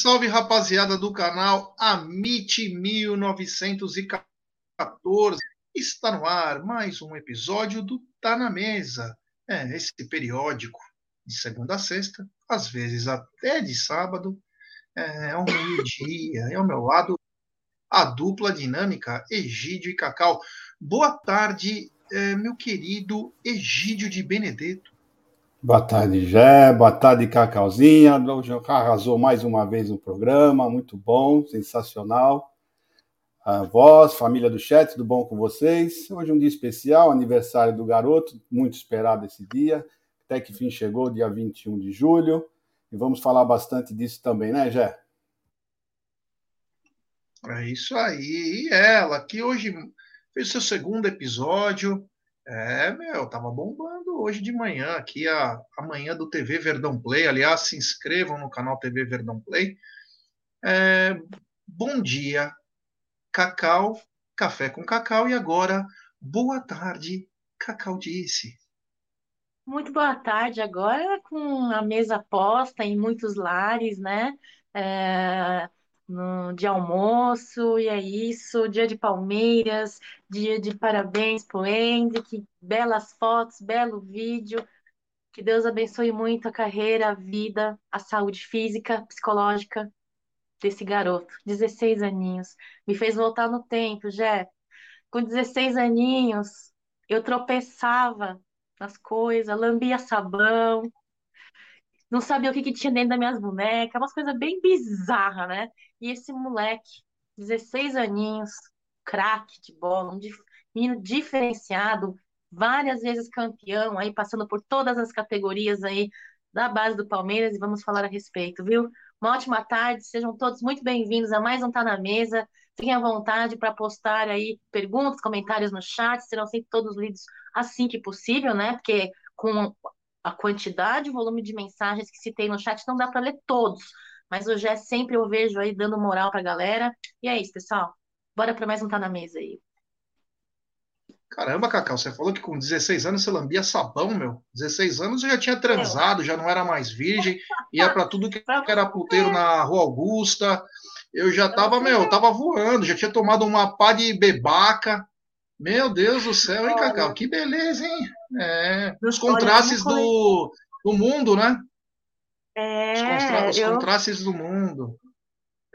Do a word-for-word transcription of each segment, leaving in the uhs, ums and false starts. salve, rapaziada do canal Amatti mil novecentos e quatorze. Está no ar mais um episódio do Tá Na Mesa. É, esse periódico de segunda a sexta, às vezes até de sábado, é ao meio-dia, é ao meu lado, a dupla dinâmica Egídio e Cacau. Boa tarde, é, meu querido Egídio de Benedetto. Boa tarde, Jé. Boa tarde, Cacauzinha. Hoje arrasou mais uma vez no programa. Muito bom, sensacional. A voz, família do chat, tudo bom com vocês? Hoje é um dia especial, aniversário do garoto. Muito esperado esse dia. Até que fim chegou, dia vinte e um de julho. E vamos falar bastante disso também, né, Jé? É isso aí. E ela, que hoje fez seu segundo episódio. É, meu, tava bombando hoje de manhã aqui, a, a manhã do T V Verdão Play. Aliás, se inscrevam no canal T V Verdão Play. É, bom dia, Cacau, Café com Cacau. E agora, boa tarde, Cacau disse. Muito boa tarde agora, com a mesa posta em muitos lares, né? É... No, de almoço, e é isso, dia de Palmeiras, dia de parabéns pro Endrick, belas fotos, belo vídeo, que Deus abençoe muito a carreira, a vida, a saúde física, psicológica desse garoto, dezesseis aninhos, me fez voltar no tempo, Jé, com dezesseis aninhos, eu tropeçava nas coisas, lambia sabão, não sabia o que, que tinha dentro das minhas bonecas, umas coisas bem bizarras, né? E esse moleque, dezesseis aninhos, craque de bola, um menino diferenciado, várias vezes campeão, aí passando por todas as categorias aí da base do Palmeiras, e vamos falar a respeito, viu? Uma ótima tarde, sejam todos muito bem-vindos a mais um Tá Na Mesa, fiquem à vontade para postar aí perguntas, comentários no chat, serão sempre todos lidos assim que possível, né? Porque com a quantidade, o volume de mensagens que se tem no chat, não dá para ler todos, mas hoje é sempre eu vejo aí dando moral para a galera. E é isso, pessoal. Bora para mais um Tá Na Mesa aí. Caramba, Cacau, você falou que com dezesseis anos você lambia sabão, meu. dezesseis anos eu já tinha transado, já não era mais virgem, ia para tudo que era puteiro na Rua Augusta. Eu já tava, meu, tava voando, já tinha tomado uma pá de bebaca. Meu Deus do céu, hein, Cacau? Que beleza, hein? É, os contrastes do, do mundo, né? É, os, contra, os eu, contrastes do mundo.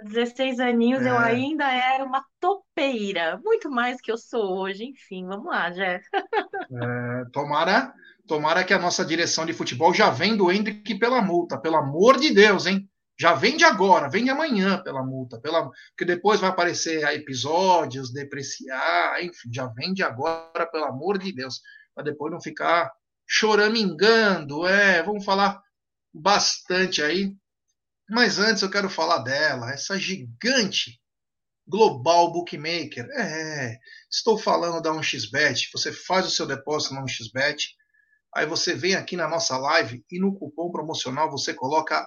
dezesseis aninhos, é. Eu ainda era uma topeira. Muito mais que eu sou hoje. Enfim, vamos lá, Jé. É, tomara, tomara que a nossa direção de futebol já vem do Endrick pela multa. Pelo amor de Deus, hein? Já vende agora, vende amanhã pela multa, pela... porque depois vai aparecer episódios, depreciar, enfim, já vende agora, pelo amor de Deus, para depois não ficar choramingando, é, vamos falar bastante aí, mas antes eu quero falar dela, essa gigante global bookmaker, é, estou falando da um x bet, você faz o seu depósito na um x bet, aí você vem aqui na nossa live e no cupom promocional você coloca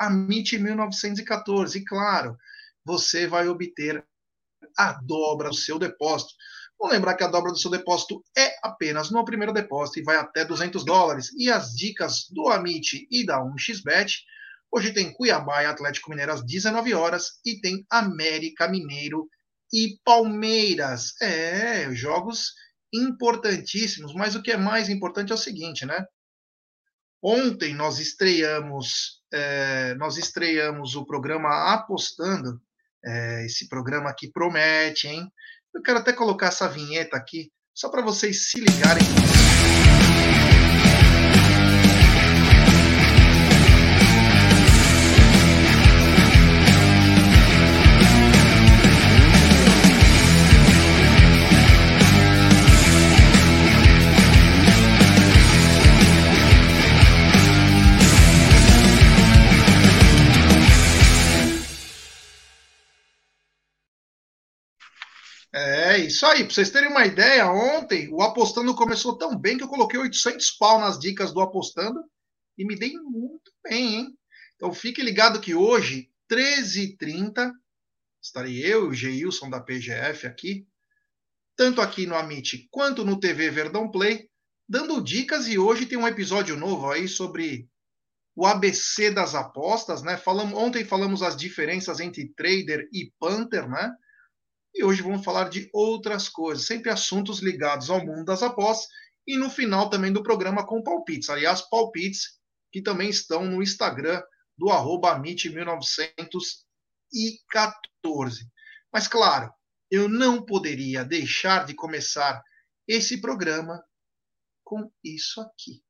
Amatti mil novecentos e quatorze, e claro, você vai obter a dobra do seu depósito. Vamos lembrar que a dobra do seu depósito é apenas no primeiro depósito e vai até duzentos dólares. E as dicas do Amatti e da um x bet, hoje tem Cuiabá e Atlético Mineiro às dezenove horas e tem América Mineiro e Palmeiras. É, jogos importantíssimos, mas o que é mais importante é o seguinte, né? Ontem nós estreamos, é, nós estreamos o programa Apostando, é, esse programa que promete, hein? Eu quero até colocar essa vinheta aqui, só para vocês se ligarem. É isso aí, para vocês terem uma ideia, ontem o Apostando começou tão bem que eu coloquei oitocentos pau nas dicas do Apostando e me dei muito bem, hein? Então fique ligado que hoje, treze e trinta, estarei eu e o Gilson da P G F aqui, tanto aqui no Amatti quanto no T V Verdão Play, dando dicas, e hoje tem um episódio novo aí sobre o A B C das apostas, né? Falamos, ontem falamos as diferenças entre trader e punter, né? E hoje vamos falar de outras coisas, sempre assuntos ligados ao mundo das apostas, e no final também do programa com palpites. Aliás, palpites que também estão no Instagram do arroba Amatti mil novecentos e quatorze. Mas claro, eu não poderia deixar de começar esse programa com isso aqui.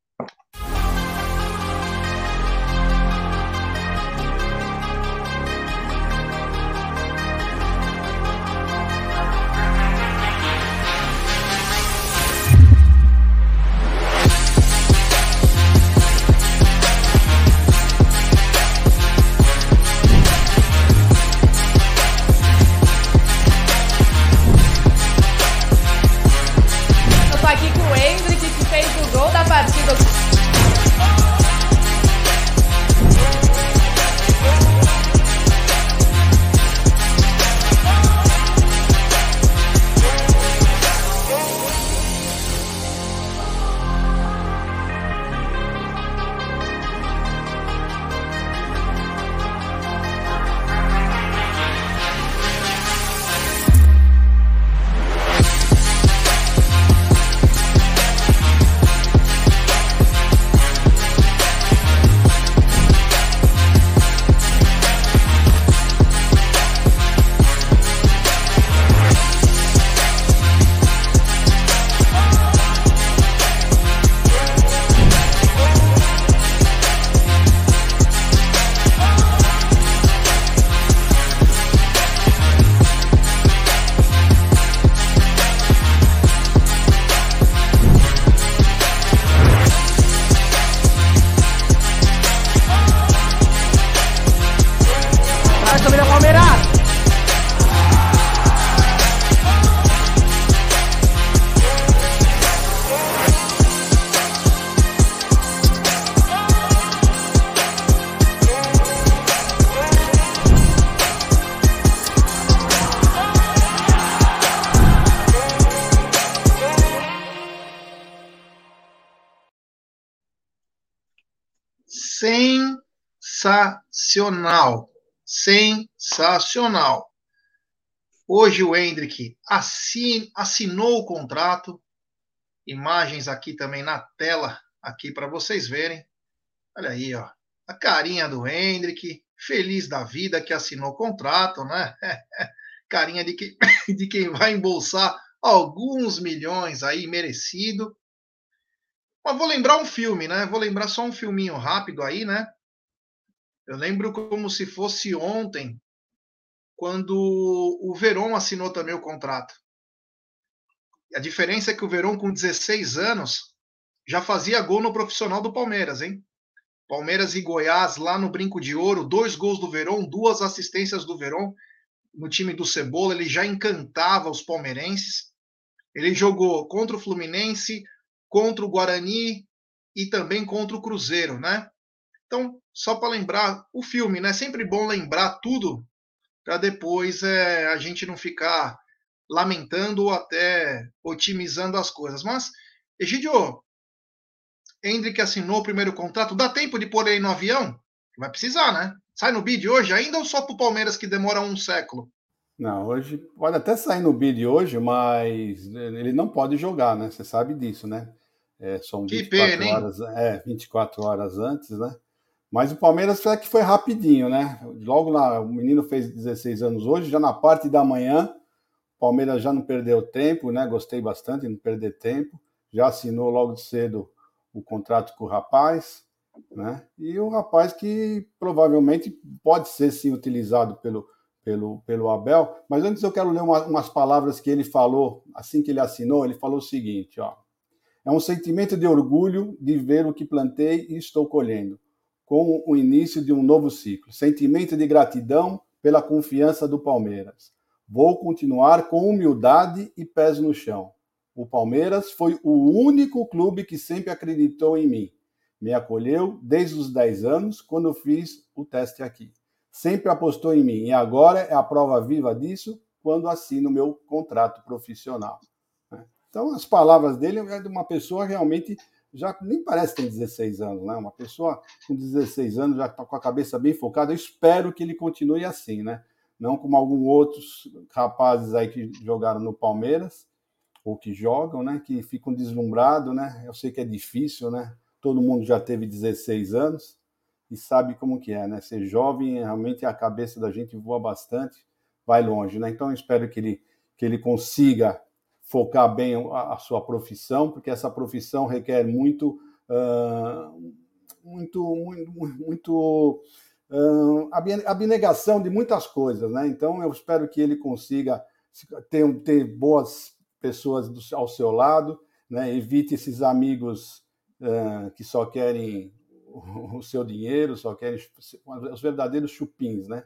Sensacional, sensacional. Hoje o Endrick assin, assinou o contrato, imagens aqui também na tela, aqui para vocês verem. Olha aí, ó, a carinha do Endrick, feliz da vida que assinou o contrato, né? Carinha de, que, de quem vai embolsar alguns milhões aí, merecido. Mas vou lembrar um filme, né? Vou lembrar só um filminho rápido aí, né? Eu lembro como se fosse ontem, quando o Veron assinou também o contrato. A diferença é que o Veron, com dezesseis anos, já fazia gol no profissional do Palmeiras, hein? Palmeiras e Goiás, lá no Brinco de Ouro, dois gols do Veron, duas assistências do Veron no time do Cebola. Ele já encantava os palmeirenses. Ele jogou contra o Fluminense, contra o Guarani e também contra o Cruzeiro, né? Então, só para lembrar o filme, né? É sempre bom lembrar tudo para depois é, a gente não ficar lamentando ou até otimizando as coisas. Mas, Egídio, Endrick assinou o primeiro contrato. Dá tempo de pôr ele no avião? Vai precisar, né? Sai no bid hoje ainda ou só para o Palmeiras que demora um século? Não, hoje pode até sair no bid hoje, mas ele não pode jogar, né? Você sabe disso, né? É, são vinte e quatro, pena, horas, é, vinte e quatro horas antes, né? Mas o Palmeiras foi que foi rapidinho, né? Logo lá, o menino fez dezesseis anos hoje, já na parte da manhã, o Palmeiras já não perdeu tempo, né? Gostei bastante de não perder tempo. Já assinou logo de cedo o contrato com o rapaz, né? E o rapaz que provavelmente pode ser, sim, utilizado pelo, pelo, pelo Abel. Mas antes eu quero ler uma, umas palavras que ele falou, assim que ele assinou, ele falou o seguinte, ó. É um sentimento de orgulho de ver o que plantei e estou colhendo, com o início de um novo ciclo. Sentimento de gratidão pela confiança do Palmeiras. Vou continuar com humildade e pés no chão. O Palmeiras foi o único clube que sempre acreditou em mim. Me acolheu desde os dez anos, quando eu fiz o teste aqui. Sempre apostou em mim. E agora é a prova viva disso, quando assino meu contrato profissional. Então, as palavras dele é de uma pessoa realmente já nem parece que tem dezesseis anos, né? Uma pessoa com dezesseis anos já está com a cabeça bem focada. Eu espero que ele continue assim, né? Não como alguns outros rapazes aí que jogaram no Palmeiras, ou que jogam, né? Que ficam deslumbrados, né? Eu sei que é difícil, né? Todo mundo já teve dezesseis anos e sabe como que é, né? Ser jovem, realmente a cabeça da gente voa bastante, vai longe, né? Então eu espero que ele, que ele consiga focar bem a, a sua profissão, porque essa profissão requer muito, uh, muito, muito, muito uh, abnegação de muitas coisas, né? Então eu espero que ele consiga ter, ter boas pessoas do, ao seu lado, né? Evite esses amigos uh, que só querem o, o seu dinheiro, só querem os verdadeiros chupins, né?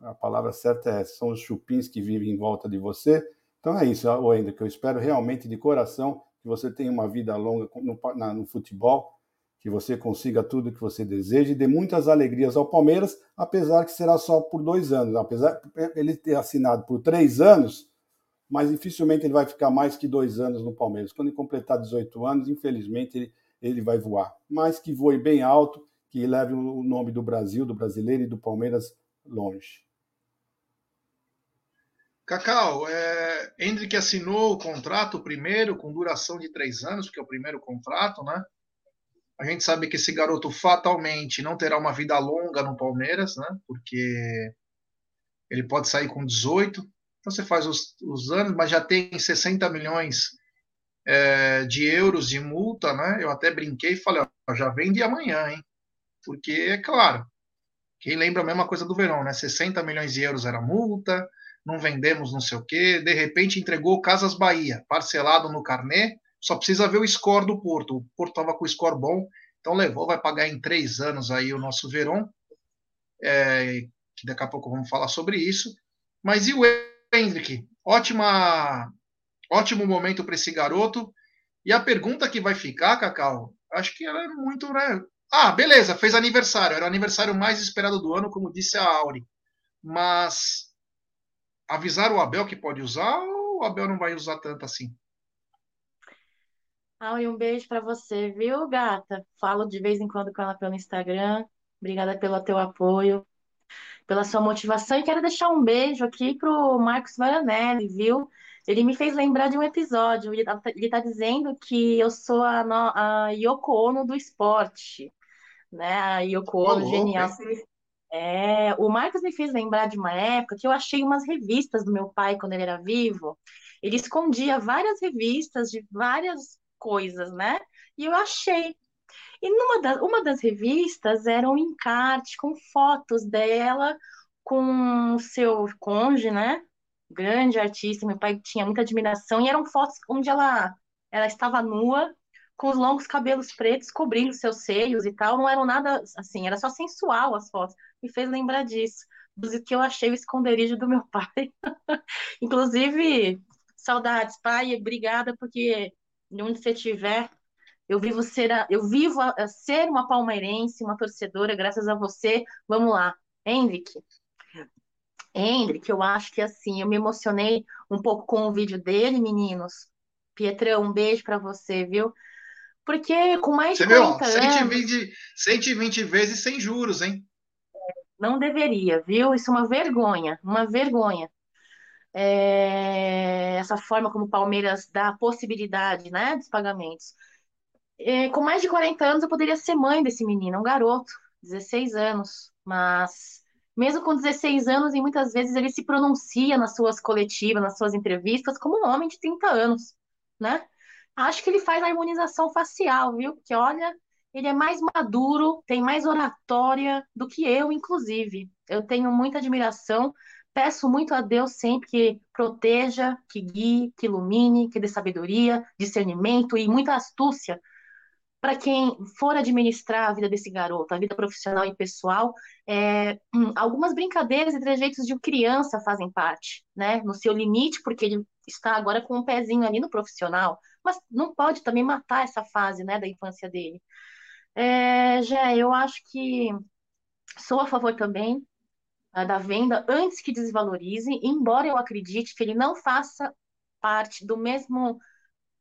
A palavra certa é essa, são os chupins que vivem em volta de você. Então é isso, Endrick, que eu espero realmente de coração que você tenha uma vida longa no, na, no futebol, que você consiga tudo o que você deseja e dê muitas alegrias ao Palmeiras, apesar que será só por dois anos. Apesar ele ter assinado por três anos, mas dificilmente ele vai ficar mais que dois anos no Palmeiras. Quando ele completar dezoito anos, infelizmente, ele, ele vai voar. Mas que voe bem alto, que leve o nome do Brasil, do brasileiro e do Palmeiras longe. Cacau, é, Endrick assinou o contrato primeiro com duração de três anos, porque é o primeiro contrato, né? A gente sabe que esse garoto fatalmente não terá uma vida longa no Palmeiras, né? Porque ele pode sair com dezoito, então você faz os, os anos, mas já tem sessenta milhões é, de euros de multa, né? Eu até brinquei e falei, ó, já vende amanhã, hein? Porque, é claro, quem lembra a mesma coisa do Verão, né? sessenta milhões de euros era multa, não vendemos não sei o quê, de repente entregou Casas Bahia, parcelado no carnê, só precisa ver o score do Porto, o Porto estava com o score bom, então levou, vai pagar em três anos aí o nosso Veron, é, que daqui a pouco vamos falar sobre isso, mas e o Endrick? Ótima, ótimo momento para esse garoto, e a pergunta que vai ficar, Cacau, acho que ela é muito, né? Ah, beleza, fez aniversário, era o aniversário mais esperado do ano, como disse a Auri, mas... Avisar o Abel que pode usar ou o Abel não vai usar tanto assim? Auri, um beijo pra você, viu, gata? Falo de vez em quando com ela pelo Instagram. Obrigada pelo teu apoio, pela sua motivação. E quero deixar um beijo aqui pro Marcos Maranelli, viu? Ele me fez lembrar de um episódio. Ele tá, ele tá dizendo que eu sou a, no, a Yoko Ono do esporte. Né? A Yoko Ono, oh, genial. Oh, É, o Marcos me fez lembrar de uma época que eu achei umas revistas do meu pai quando ele era vivo. Ele escondia várias revistas de várias coisas, né? E eu achei. E numa das, uma das revistas era um encarte com fotos dela com o seu cônjuge, né? Grande artista, meu pai tinha muita admiração. E eram fotos onde ela, ela estava nua, com os longos cabelos pretos cobrindo seus seios e tal, não eram nada assim, era só sensual as fotos, me fez lembrar disso, do que eu achei o esconderijo do meu pai. Inclusive, saudades, pai, obrigada, porque onde você estiver, eu vivo, ser, a, eu vivo a, a ser uma palmeirense, uma torcedora, graças a você. Vamos lá, Endrick. Endrick, eu acho que assim, eu me emocionei um pouco com o vídeo dele, meninos. Pietrão, um beijo pra você, viu? Porque com mais de cento e vinte, anos... cento e vinte vezes sem juros, hein? Não deveria, viu? Isso é uma vergonha, uma vergonha. É... Essa forma como o Palmeiras dá a possibilidade, né, dos pagamentos. É... Com mais de quarenta anos eu poderia ser mãe desse menino, um garoto, dezesseis anos. Mas mesmo com dezesseis anos, e muitas vezes ele se pronuncia nas suas coletivas, nas suas entrevistas, como um homem de trinta anos, né? Acho que ele faz a harmonização facial, viu? Porque, olha, ele é mais maduro, tem mais oratória do que eu, inclusive. Eu tenho muita admiração, peço muito a Deus sempre que proteja, que guie, que ilumine, que dê sabedoria, discernimento e muita astúcia para quem for administrar a vida desse garoto, a vida profissional e pessoal. É, algumas brincadeiras e trejeitos de criança fazem parte, né? No seu limite, porque ele está agora com um pezinho ali no profissional, mas não pode também matar essa fase, né, da infância dele. É, já, eu acho que sou a favor também uh, da venda antes que desvalorize, embora eu acredite que ele não faça parte do mesmo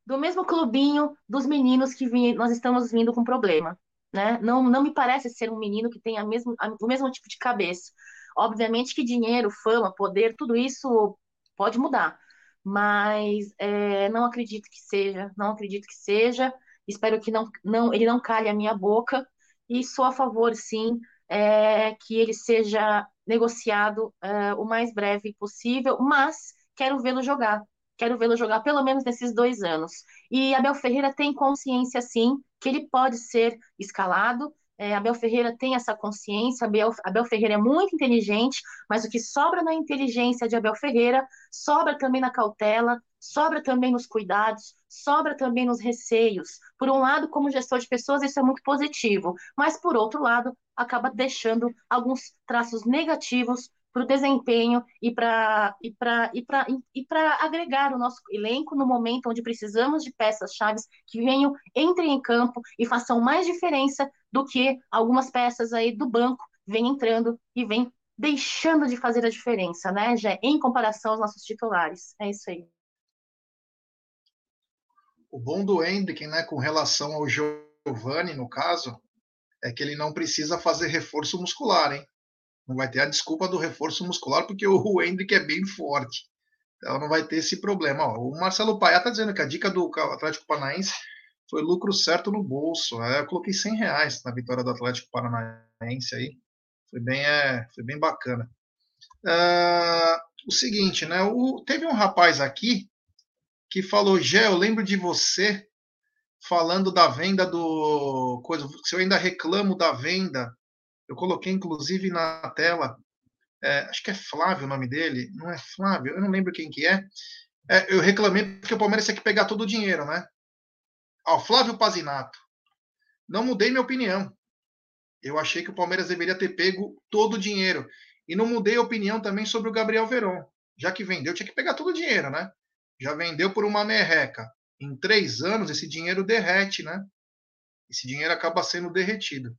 do mesmo clubinho dos meninos que vi, nós estamos vindo com problema, né? Não, não me parece ser um menino que tenha mesmo, a, o mesmo tipo de cabeça. Obviamente que dinheiro, fama, poder, tudo isso pode mudar, mas é, não acredito que seja, não acredito que seja, espero que não, não, ele não calhe a minha boca, e sou a favor, sim, é, que ele seja negociado é, o mais breve possível, mas quero vê-lo jogar, quero vê-lo jogar pelo menos nesses dois anos. E Abel Ferreira tem consciência, sim, que ele pode ser escalado. É, Abel Ferreira tem essa consciência, Abel, Abel Ferreira é muito inteligente, mas o que sobra na inteligência de Abel Ferreira, sobra também na cautela, sobra também nos cuidados, sobra também nos receios. Por um lado, como gestor de pessoas, isso é muito positivo, mas por outro lado, acaba deixando alguns traços negativos para o desempenho e para e para e para e para agregar o nosso elenco no momento onde precisamos de peças-chave que venham, entrem em campo e façam mais diferença do que algumas peças aí do banco vêm entrando e vêm deixando de fazer a diferença, né, já em comparação aos nossos titulares. É isso aí. O bom do Endrick, né, com relação ao Giovani, no caso, é que ele não precisa fazer reforço muscular, hein? Não vai ter a desculpa do reforço muscular, porque o Endrick é bem forte. Então não vai ter esse problema. Ó, o Marcelo Paiá está dizendo que a dica do Atlético Paranaense foi lucro certo no bolso. É, eu coloquei cem reais na vitória do Atlético Paranaense. Aí. Foi, bem, é, foi bem bacana. Uh, o seguinte, né? O, teve um rapaz aqui que falou, Gé, eu lembro de você falando da venda do... coisa, se eu ainda reclamo da venda... Eu coloquei, inclusive, na tela, é, acho que é Flávio o nome dele, não é Flávio, eu não lembro quem que é. é eu reclamei porque o Palmeiras tinha que pegar todo o dinheiro, né? Ó, Flávio Pazinato. Não mudei minha opinião. Eu achei que o Palmeiras deveria ter pego todo o dinheiro. E não mudei a opinião também sobre o Gabriel Veron. Já que vendeu, tinha que pegar todo o dinheiro, né? Já vendeu por uma merreca. Em três anos, esse dinheiro derrete, né? Esse dinheiro acaba sendo derretido.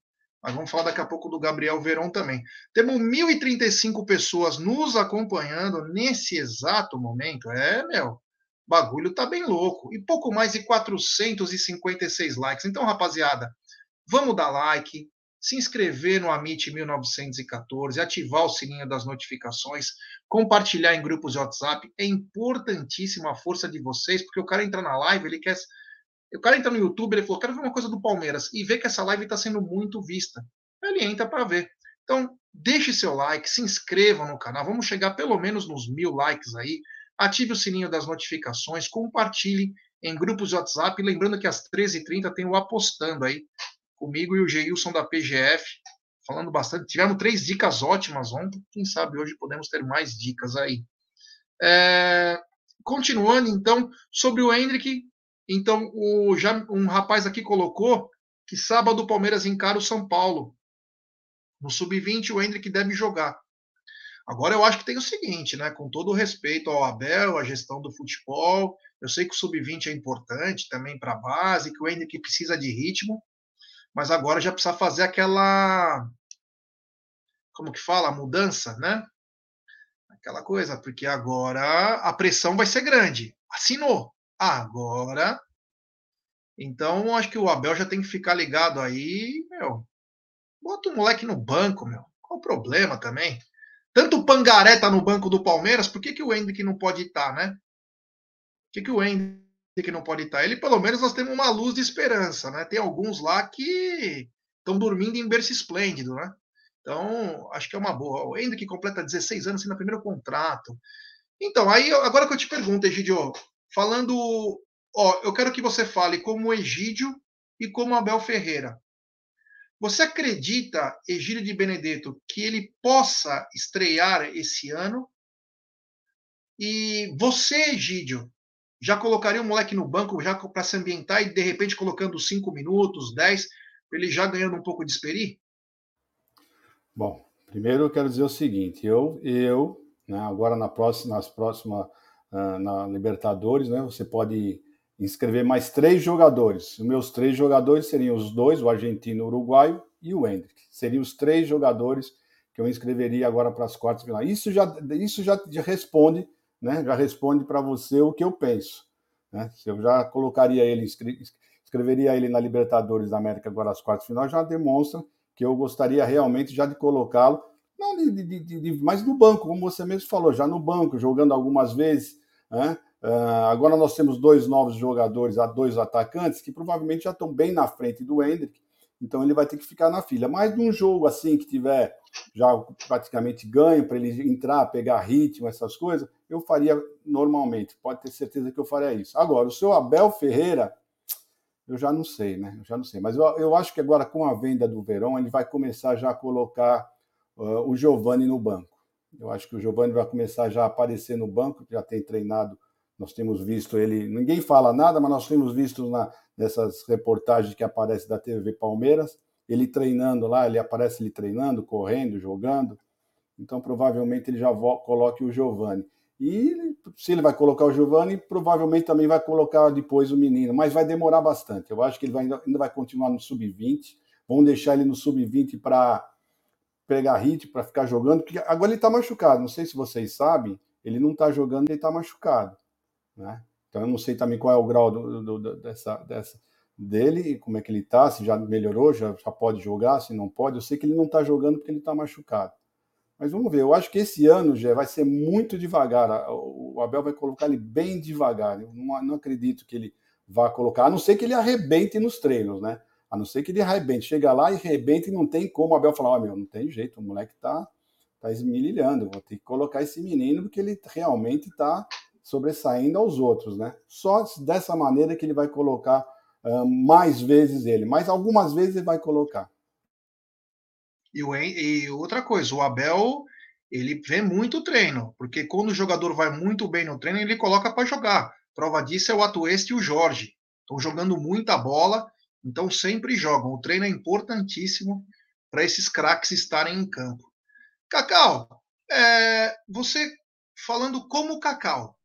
Mas vamos falar daqui a pouco do Gabriel Veron também. Temos mil e trinta e cinco pessoas nos acompanhando nesse exato momento. É, meu, o bagulho tá bem louco. E pouco mais de quatrocentos e cinquenta e seis likes. Então, rapaziada, vamos dar like, se inscrever no Amatti mil novecentos e catorze, ativar o sininho das notificações, compartilhar em grupos de WhatsApp. É importantíssima a força de vocês, porque o cara entra na live, ele quer... O cara entra no YouTube, ele falou, quero ver uma coisa do Palmeiras, e vê que essa live está sendo muito vista. Ele entra para ver. Então, deixe seu like, se inscreva no canal, vamos chegar pelo menos nos mil likes aí, ative o sininho das notificações, compartilhe em grupos de WhatsApp, e lembrando que às treze e trinta tem o Apostando aí, comigo e o Gilson da P G F, falando bastante. Tivemos três dicas ótimas ontem, quem sabe hoje podemos ter mais dicas aí. É... Continuando, então, sobre o Endrick... Então, o, já, um rapaz aqui colocou que sábado o Palmeiras encara o São Paulo. No sub vinte, o Endrick deve jogar. Agora, eu acho que tem o seguinte, né? Com todo o respeito ao Abel, à gestão do futebol, eu sei que o sub vinte é importante também para a base, que o Endrick precisa de ritmo, mas agora já precisa fazer aquela... Como que fala? A mudança, né? Aquela coisa, porque agora a pressão vai ser grande. Assinou. Agora, então acho que o Abel já tem que ficar ligado aí, meu, bota o moleque no banco, meu, qual o problema também? Tanto o Pangaré tá no banco do Palmeiras, por que, que o Endrick não pode estar, né? Por que, que o Endrick não pode estar? Ele, pelo menos, nós temos uma luz de esperança, né? Tem alguns lá que estão dormindo em berço esplêndido, né? Então, acho que é uma boa. O Endrick completa dezesseis anos, sendo o primeiro contrato. Então, aí, agora que eu te pergunto, Egídio, falando, ó, eu quero que você fale como o Egídio e como Abel Ferreira. Você acredita, Egídio de Benedetto, que ele possa estrear esse ano? E você, Egídio, já colocaria o moleque no banco já para se ambientar e de repente colocando cinco minutos, dez, ele já ganhando um pouco de experiência? Bom, primeiro eu quero dizer o seguinte, eu, eu né, agora na próxima, nas próximas... na Libertadores, né? Você pode inscrever mais três jogadores. Os meus três jogadores seriam os dois, o argentino, o uruguaio e o Endrick. Seriam os três jogadores que eu inscreveria agora para as quartas de final. Isso já, isso já responde, né? Já responde para você o que eu penso. né? Se eu já colocaria ele, escreveria ele na Libertadores da América agora às quartas de final, já demonstra que eu gostaria realmente já de colocá-lo, não de, de, de, de, mas no banco, como você mesmo falou, já no banco, jogando algumas vezes, né? Uh, agora nós temos dois novos jogadores, há dois atacantes que provavelmente já estão bem na frente do Endrick, então ele vai ter que ficar na fila. Mas num jogo assim que tiver já praticamente ganho, para ele entrar, pegar ritmo, essas coisas, eu faria normalmente, pode ter certeza que eu faria isso. Agora, o seu Abel Ferreira, eu já não sei, né? Eu já não sei, mas eu, eu acho que agora com a venda do Veron, ele vai começar já a colocar uh, o Giovani no banco. Eu acho que o Giovani vai começar já a aparecer no banco, já tem treinado. Nós temos visto ele, ninguém fala nada, mas nós temos visto na, nessas reportagens que aparecem da T V Palmeiras, ele treinando lá, ele aparece ele treinando, correndo, jogando. Então, provavelmente, ele já vo- coloque o Giovani. E se ele vai colocar o Giovani, provavelmente também vai colocar depois o menino, mas vai demorar bastante. Eu acho que ele vai, ainda vai continuar no sub vinte, vão deixar ele no sub vinte para pegar hit, para ficar jogando, porque agora ele está machucado, não sei se vocês sabem, ele não está jogando, ele está machucado. Né? Então eu não sei também qual é o grau do, do, do, dessa, dessa, dele, como é que ele está, se já melhorou, já, já pode jogar, se não pode. Eu sei que ele não está jogando porque ele está machucado, mas vamos ver. Eu acho que esse ano já vai ser muito devagar, o Abel vai colocar ele bem devagar. Eu não, não acredito que ele vá colocar, a não ser que ele arrebente nos treinos, né? A não ser que ele arrebente, chega lá e arrebente e não tem como o Abel falar, ó, oh, meu, não tem jeito, o moleque está tá esmirilhando, vou ter que colocar esse menino porque ele realmente está sobressaindo aos outros, né? Só dessa maneira que ele vai colocar uh, mais vezes ele, mas algumas vezes ele vai colocar. E, o, e outra coisa, o Abel, ele vê muito treino, porque quando o jogador vai muito bem no treino, ele coloca para jogar. Prova disso é o Atuesta e o Jorge. Estão jogando muita bola, então sempre jogam. O treino é importantíssimo para esses craques estarem em campo. Cacau, é, você falando como Cacau,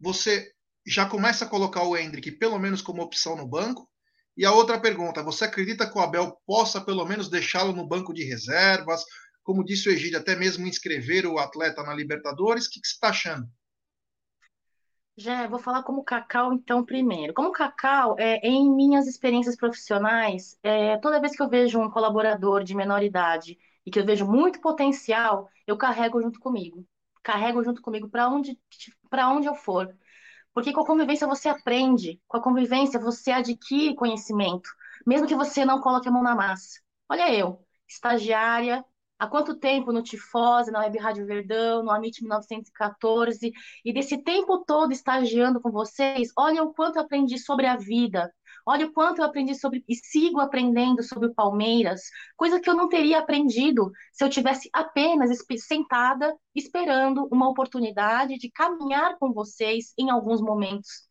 você já começa a colocar o Endrick, pelo menos como opção no banco? E a outra pergunta, você acredita que o Abel possa, pelo menos, deixá-lo no banco de reservas? Como disse o Egídio, até mesmo inscrever o atleta na Libertadores? O que, que você está achando? Já, vou falar como Cacau, então, primeiro. Como Cacau, é, em minhas experiências profissionais, é, toda vez que eu vejo um colaborador de menor idade e que eu vejo muito potencial, eu carrego junto comigo. Carrego junto comigo para onde, para onde eu for. Porque com a convivência você aprende, com a convivência você adquire conhecimento, mesmo que você não coloque a mão na massa. Olha eu, estagiária, há quanto tempo no Tifose, na Web Rádio Verdão, no Amatti mil novecentos e quatorze, e desse tempo todo estagiando com vocês, olha o quanto eu aprendi sobre a vida, olha o quanto eu aprendi sobre, e sigo aprendendo sobre o Palmeiras, coisa que eu não teria aprendido se eu tivesse apenas sentada, esperando uma oportunidade de caminhar com vocês em alguns momentos.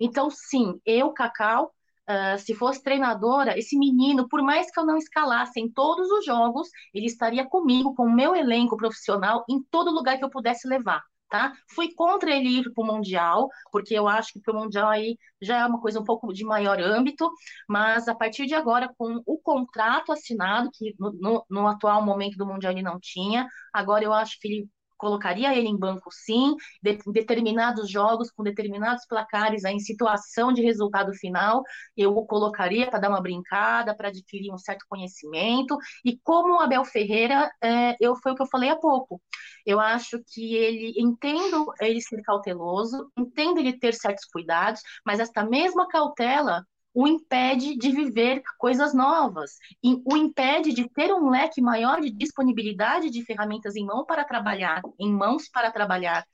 Então, sim, eu, Cacau, uh, se fosse treinadora, esse menino, por mais que eu não escalasse em todos os jogos, ele estaria comigo, com o meu elenco profissional, em todo lugar que eu pudesse levar. Tá? Fui contra ele ir para o Mundial, porque eu acho que para o Mundial aí já é uma coisa um pouco de maior âmbito, mas a partir de agora, com o contrato assinado, que no, no, no atual momento do Mundial ele não tinha, agora eu acho que ele colocaria ele em banco sim, de, em determinados jogos, com determinados placares, aí, em situação de resultado final, eu o colocaria para dar uma brincada, para adquirir um certo conhecimento, e como o Abel Ferreira, é, eu, foi o que eu falei há pouco. Eu acho que ele, entendo ele ser cauteloso, entendo ele ter certos cuidados, mas esta mesma cautela o impede de viver coisas novas, e o impede de ter um leque maior de disponibilidade de ferramentas em mão para trabalhar, em mãos para trabalhar.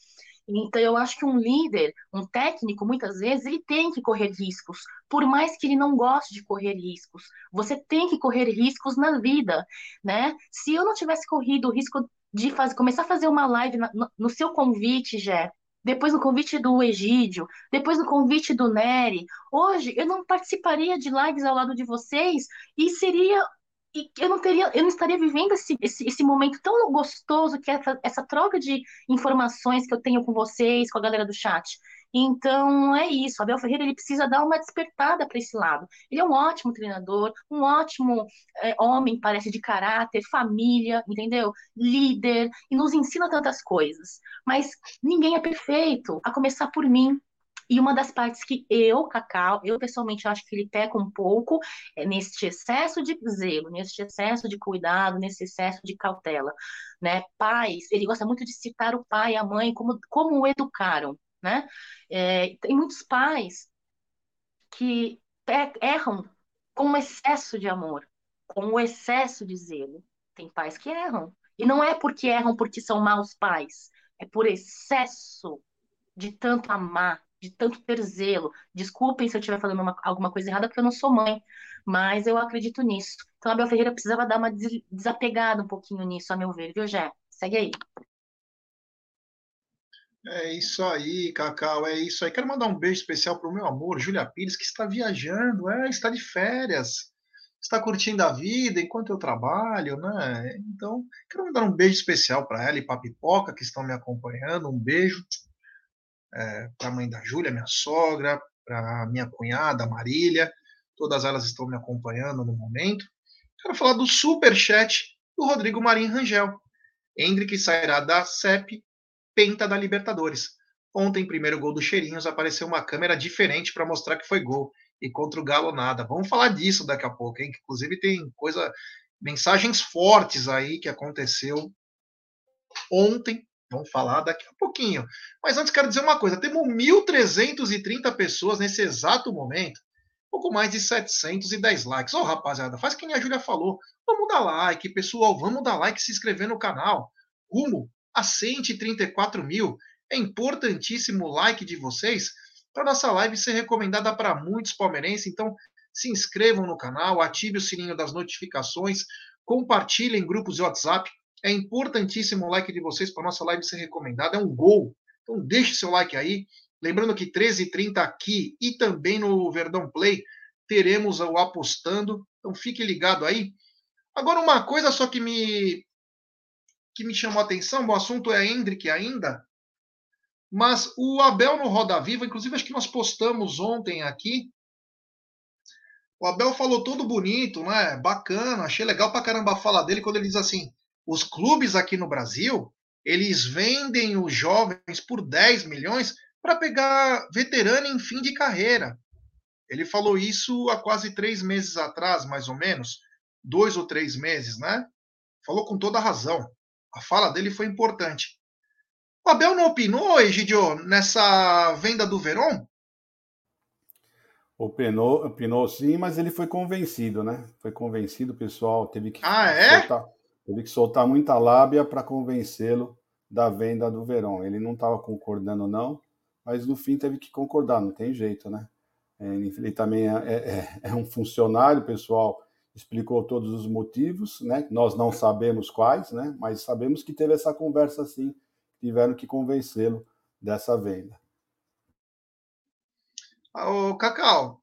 Então, eu acho que um líder, um técnico, muitas vezes, ele tem que correr riscos, por mais que ele não goste de correr riscos. Você tem que correr riscos na vida, né? Se eu não tivesse corrido o risco de fazer, começar a fazer uma live na, no, no seu convite, Jé, depois no convite do Egídio, depois no convite do Nery, hoje eu não participaria de lives ao lado de vocês e seria, e eu não teria, eu não estaria vivendo esse, esse, esse momento tão gostoso que é essa, essa troca de informações que eu tenho com vocês, com a galera do chat. Então, é isso. Abel Ferreira, ele precisa dar uma despertada para esse lado. Ele é um ótimo treinador, um ótimo é, homem, parece, de caráter, família, entendeu? Líder, e nos ensina tantas coisas. Mas ninguém é perfeito, a começar por mim. E uma das partes que eu, Cacau, eu pessoalmente acho que ele peca um pouco é neste excesso de zelo, neste excesso de cuidado, nesse excesso de cautela, né? Pais, ele gosta muito de citar o pai e a mãe, como, como o educaram, né? É, tem muitos pais que erram com o excesso de amor, com o excesso de zelo. Tem pais que erram. E não é porque erram porque são maus pais, é por excesso de tanto amar, de tanto ter zelo. Desculpem se eu estiver falando uma, alguma coisa errada, porque eu não sou mãe, mas eu acredito nisso. Então, Abel Ferreira precisava dar uma des, desapegada um pouquinho nisso, a meu ver, viu, Jé? Segue aí. É isso aí, Cacau, é isso aí. Quero mandar um beijo especial para o meu amor, Julia Pires, que está viajando, é, está de férias, está curtindo a vida enquanto eu trabalho, né? Então, quero mandar um beijo especial para ela e para a Pipoca, que estão me acompanhando. Um beijo é, para a mãe da Júlia, minha sogra, para minha cunhada, Marília. Todas elas estão me acompanhando no momento. Quero falar do superchat do Rodrigo Marinho Rangel. Endrick sairá da C E P, penta da Libertadores. Ontem, primeiro gol do Cheirinhos, apareceu uma câmera diferente para mostrar que foi gol. E contra o Galo nada. Vamos falar disso daqui a pouco, hein? Que inclusive tem coisa, mensagens fortes aí que aconteceu ontem. Vamos falar daqui a pouquinho. Mas antes quero dizer uma coisa. Temos mil trezentos e trinta pessoas nesse exato momento. Pouco mais de setecentos e dez likes. Ô, rapaziada, faz que nem a Júlia falou. Vamos dar like, pessoal. Vamos dar like e se inscrever no canal. Rumo a cento e trinta e quatro mil. É importantíssimo o like de vocês para nossa live ser recomendada para muitos palmeirenses. Então, se inscrevam no canal, ative o sininho das notificações, compartilhem em grupos de WhatsApp. É importantíssimo o like de vocês para nossa live ser recomendada. É um gol. Então, deixe seu like aí. Lembrando que treze e trinta aqui e também no Verdão Play teremos o Apostando. Então, fique ligado aí. Agora, uma coisa só que me, que me chamou a atenção, o assunto é a Endrick ainda. Mas o Abel no Roda Viva, inclusive acho que nós postamos ontem aqui, o Abel falou todo bonito, né? Bacana, achei legal pra caramba a fala dele quando ele diz assim, os clubes aqui no Brasil, eles vendem os jovens por dez milhões para pegar veterano em fim de carreira. Ele falou isso há quase três meses atrás, mais ou menos, dois ou três meses, né? Falou com toda a razão. A fala dele foi importante. O Abel não opinou, Egídio, nessa venda do Veron? Opinou, opinou sim, mas ele foi convencido, né? Foi convencido, o pessoal teve que, ah, é? soltar, teve que soltar muita lábia para convencê-lo da venda do Veron. Ele não estava concordando, não, mas no fim teve que concordar, não tem jeito, né? Ele também é, é, é um funcionário, o pessoal explicou todos os motivos, né? Nós não sabemos quais, né? Mas sabemos que teve essa conversa, sim. Tiveram que convencê-lo dessa venda. Ô, Cacau,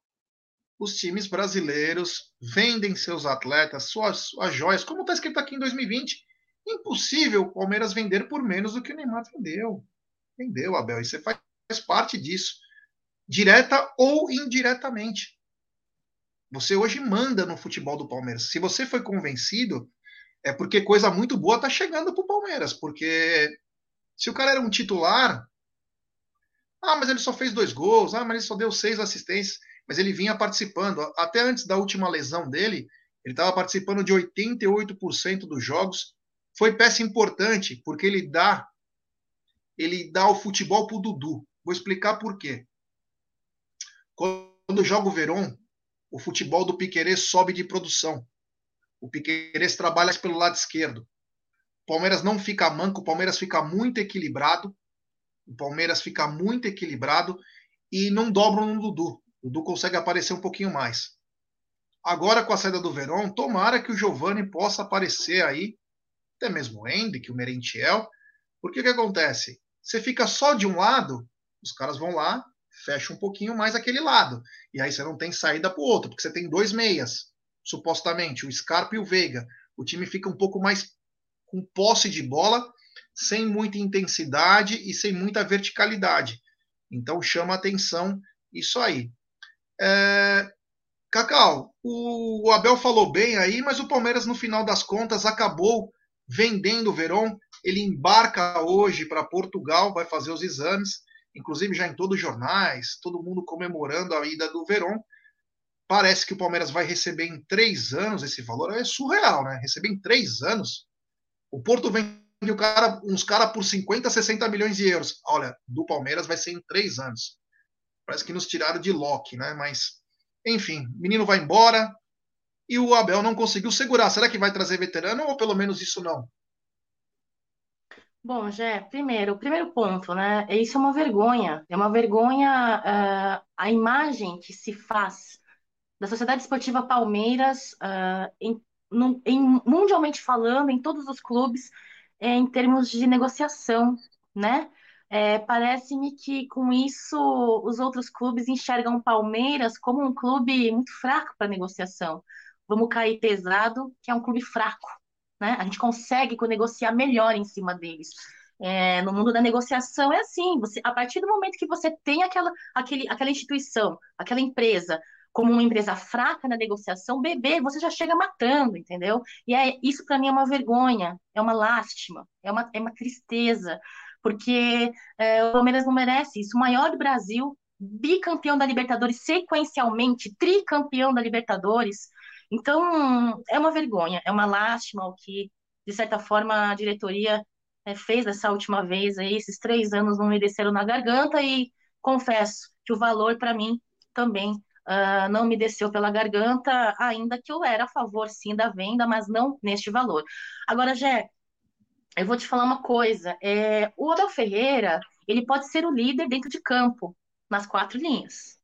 os times brasileiros vendem seus atletas, suas, suas joias, como está escrito aqui em dois mil e vinte, impossível o Palmeiras vender por menos do que o Neymar vendeu. Vendeu, Abel, e você faz parte disso, direta ou indiretamente. Você hoje manda no futebol do Palmeiras. Se você foi convencido, é porque coisa muito boa está chegando para o Palmeiras, porque... Se o cara era um titular, ah, mas ele só fez dois gols, ah, mas ele só deu seis assistências, mas ele vinha participando. Até antes da última lesão dele, ele estava participando de oitenta e oito por cento dos jogos. Foi peça importante, porque ele dá, ele dá o futebol para o Dudu. Vou explicar por quê. Quando joga o Veron, o futebol do Piquerez sobe de produção. O Piquerez trabalha pelo lado esquerdo. O Palmeiras não fica manco, o Palmeiras fica muito equilibrado, o Palmeiras fica muito equilibrado e não dobra no Dudu. O Dudu consegue aparecer um pouquinho mais. Agora, com a saída do Veron, tomara que o Giovani possa aparecer aí, até mesmo o Endrick, o Merentiel, porque o que acontece? Você fica só de um lado, os caras vão lá, fecham um pouquinho mais aquele lado, e aí você não tem saída para o outro, porque você tem dois meias, supostamente, o Scarpa e o Veiga. O time fica um pouco mais com posse de bola, sem muita intensidade e sem muita verticalidade. Então chama atenção isso aí. É... Cacau, o Abel falou bem aí, mas o Palmeiras no final das contas acabou vendendo o Veron. Ele embarca hoje para Portugal, vai fazer os exames. inclusive já em todos os jornais, todo mundo comemorando a ida do Veron. Parece que o Palmeiras vai receber em três anos esse valor. É surreal, né? Receber em três anos. O Porto vende o cara, uns caras por cinquenta, sessenta milhões de euros. Olha, do Palmeiras vai ser em três anos. Parece que nos tiraram de Loki, né? Mas, enfim, o menino vai embora e o Abel não conseguiu segurar. Será que vai trazer veterano ou pelo menos isso não? Bom, Jé, primeiro, o primeiro ponto, né? Isso é uma vergonha. É uma vergonha, uh, a imagem que se faz da Sociedade Esportiva Palmeiras, uh, em, num, em, mundialmente falando, em todos os clubes, é, em termos de negociação, né? É, parece-me que com isso os outros clubes enxergam o Palmeiras como um clube muito fraco para negociação. Vamos cair pesado, que é um clube fraco, né? A gente consegue negociar melhor em cima deles. É, no mundo da negociação é assim, você, a partir do momento que você tem aquela, aquele, aquela instituição, aquela empresa, como uma empresa fraca na negociação, bebê, você já chega matando, entendeu? E é, isso para mim é uma vergonha, é uma lástima, é uma, é uma tristeza, porque é, o Palmeiras não merece isso. O maior do Brasil, bicampeão da Libertadores sequencialmente, tricampeão da Libertadores. Então, é uma vergonha, é uma lástima o que, de certa forma, a diretoria é, fez dessa última vez. Aí, esses três anos não me desceram na garganta e confesso que o valor para mim também Uh, não me desceu pela garganta, ainda que eu era a favor, sim, da venda, mas não neste valor. Agora, Jé, eu vou te falar uma coisa. É, o Abel Ferreira, ele pode ser o líder dentro de campo, nas quatro linhas,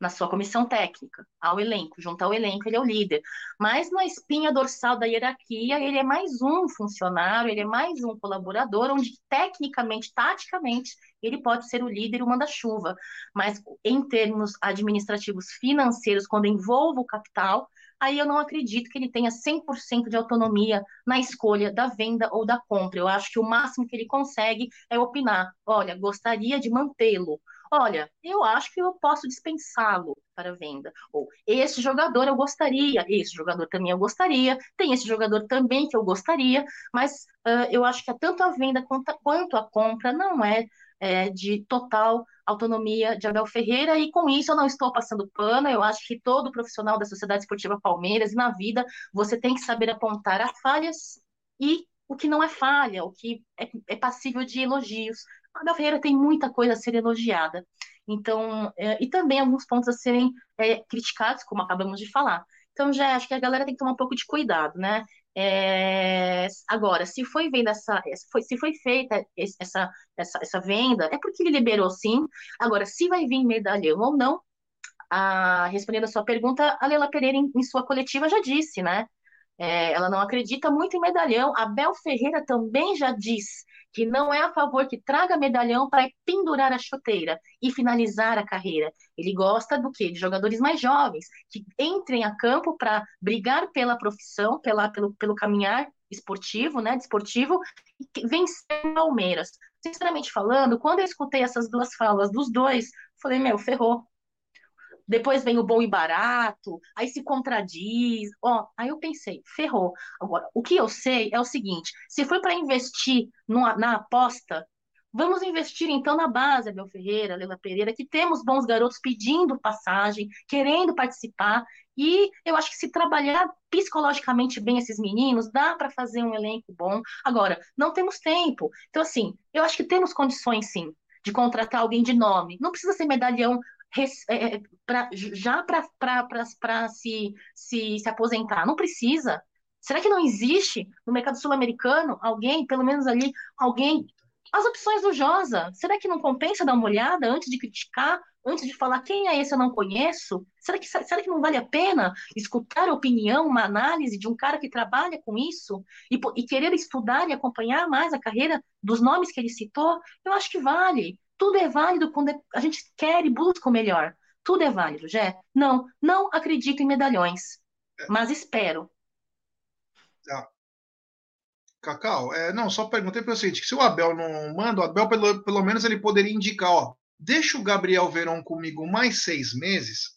na sua comissão técnica, ao elenco, junto ao elenco, ele é o líder. Mas na espinha dorsal da hierarquia, ele é mais um funcionário, ele é mais um colaborador, onde tecnicamente, taticamente, ele pode ser o líder, o manda-chuva, mas em termos administrativos financeiros, quando envolve o capital, aí eu não acredito que ele tenha cem por cento de autonomia na escolha da venda ou da compra. Eu acho que o máximo que ele consegue é opinar. Olha, gostaria de mantê-lo. Olha, eu acho que eu posso dispensá-lo para a venda. Ou, esse jogador eu gostaria, esse jogador também eu gostaria, tem esse jogador também que eu gostaria, mas uh, eu acho que tanto a venda quanto a compra não é... É, de total autonomia de Abel Ferreira, e com isso eu não estou passando pano. Eu acho que todo profissional da Sociedade Esportiva Palmeiras e na vida você tem que saber apontar as falhas e o que não é falha, o que é, é passível de elogios. Abel Ferreira tem muita coisa a ser elogiada, então, é, e também alguns pontos a serem é, criticados, como acabamos de falar. Então, já acho que a galera tem que tomar um pouco de cuidado, né? É... Agora, se foi, venda essa... se foi feita essa... Essa... essa venda, é porque ele liberou, sim. Agora, se vai vir medalhão ou não, a... respondendo a sua pergunta, a Leila Pereira, em, em sua coletiva, já disse, né? É... Ela não acredita muito em medalhão. A Abel Ferreira também já diz que não é a favor que traga medalhão para pendurar a chuteira e finalizar a carreira. Ele gosta do quê? De jogadores mais jovens, que entrem a campo para brigar pela profissão, pela, pelo, pelo caminhar esportivo, né, desportivo, e vencer o Palmeiras. Sinceramente falando, quando eu escutei essas duas falas dos dois, falei, meu, ferrou. Depois vem o bom e barato, aí se contradiz, ó, aí eu pensei, ferrou. Agora, o que eu sei é o seguinte, se foi para investir numa, na aposta, vamos investir então na base, Abel Ferreira, Leila Pereira, que temos bons garotos pedindo passagem, querendo participar, e eu acho que se trabalhar psicologicamente bem esses meninos, dá para fazer um elenco bom. Agora, não temos tempo, então assim, eu acho que temos condições sim, de contratar alguém de nome, não precisa ser medalhão, Pra, já para se, se, se aposentar, não precisa. Será que não existe no mercado sul-americano alguém, pelo menos ali, alguém, as opções do Josa? Será que não compensa dar uma olhada antes de criticar, antes de falar quem é esse eu não conheço? Será que, será que não vale a pena escutar a opinião, uma análise de um cara que trabalha com isso e, e querer estudar e acompanhar mais a carreira dos nomes que ele citou? Eu acho que vale. Tudo é válido quando a gente quer e busca o melhor. Tudo é válido, Jé. Não, não acredito em medalhões. É. Mas espero. Ah. Cacau, é, não, só perguntei para o seguinte, se o Abel não manda, o Abel pelo, pelo menos ele poderia indicar, ó, deixa o Gabriel Veron comigo mais seis meses,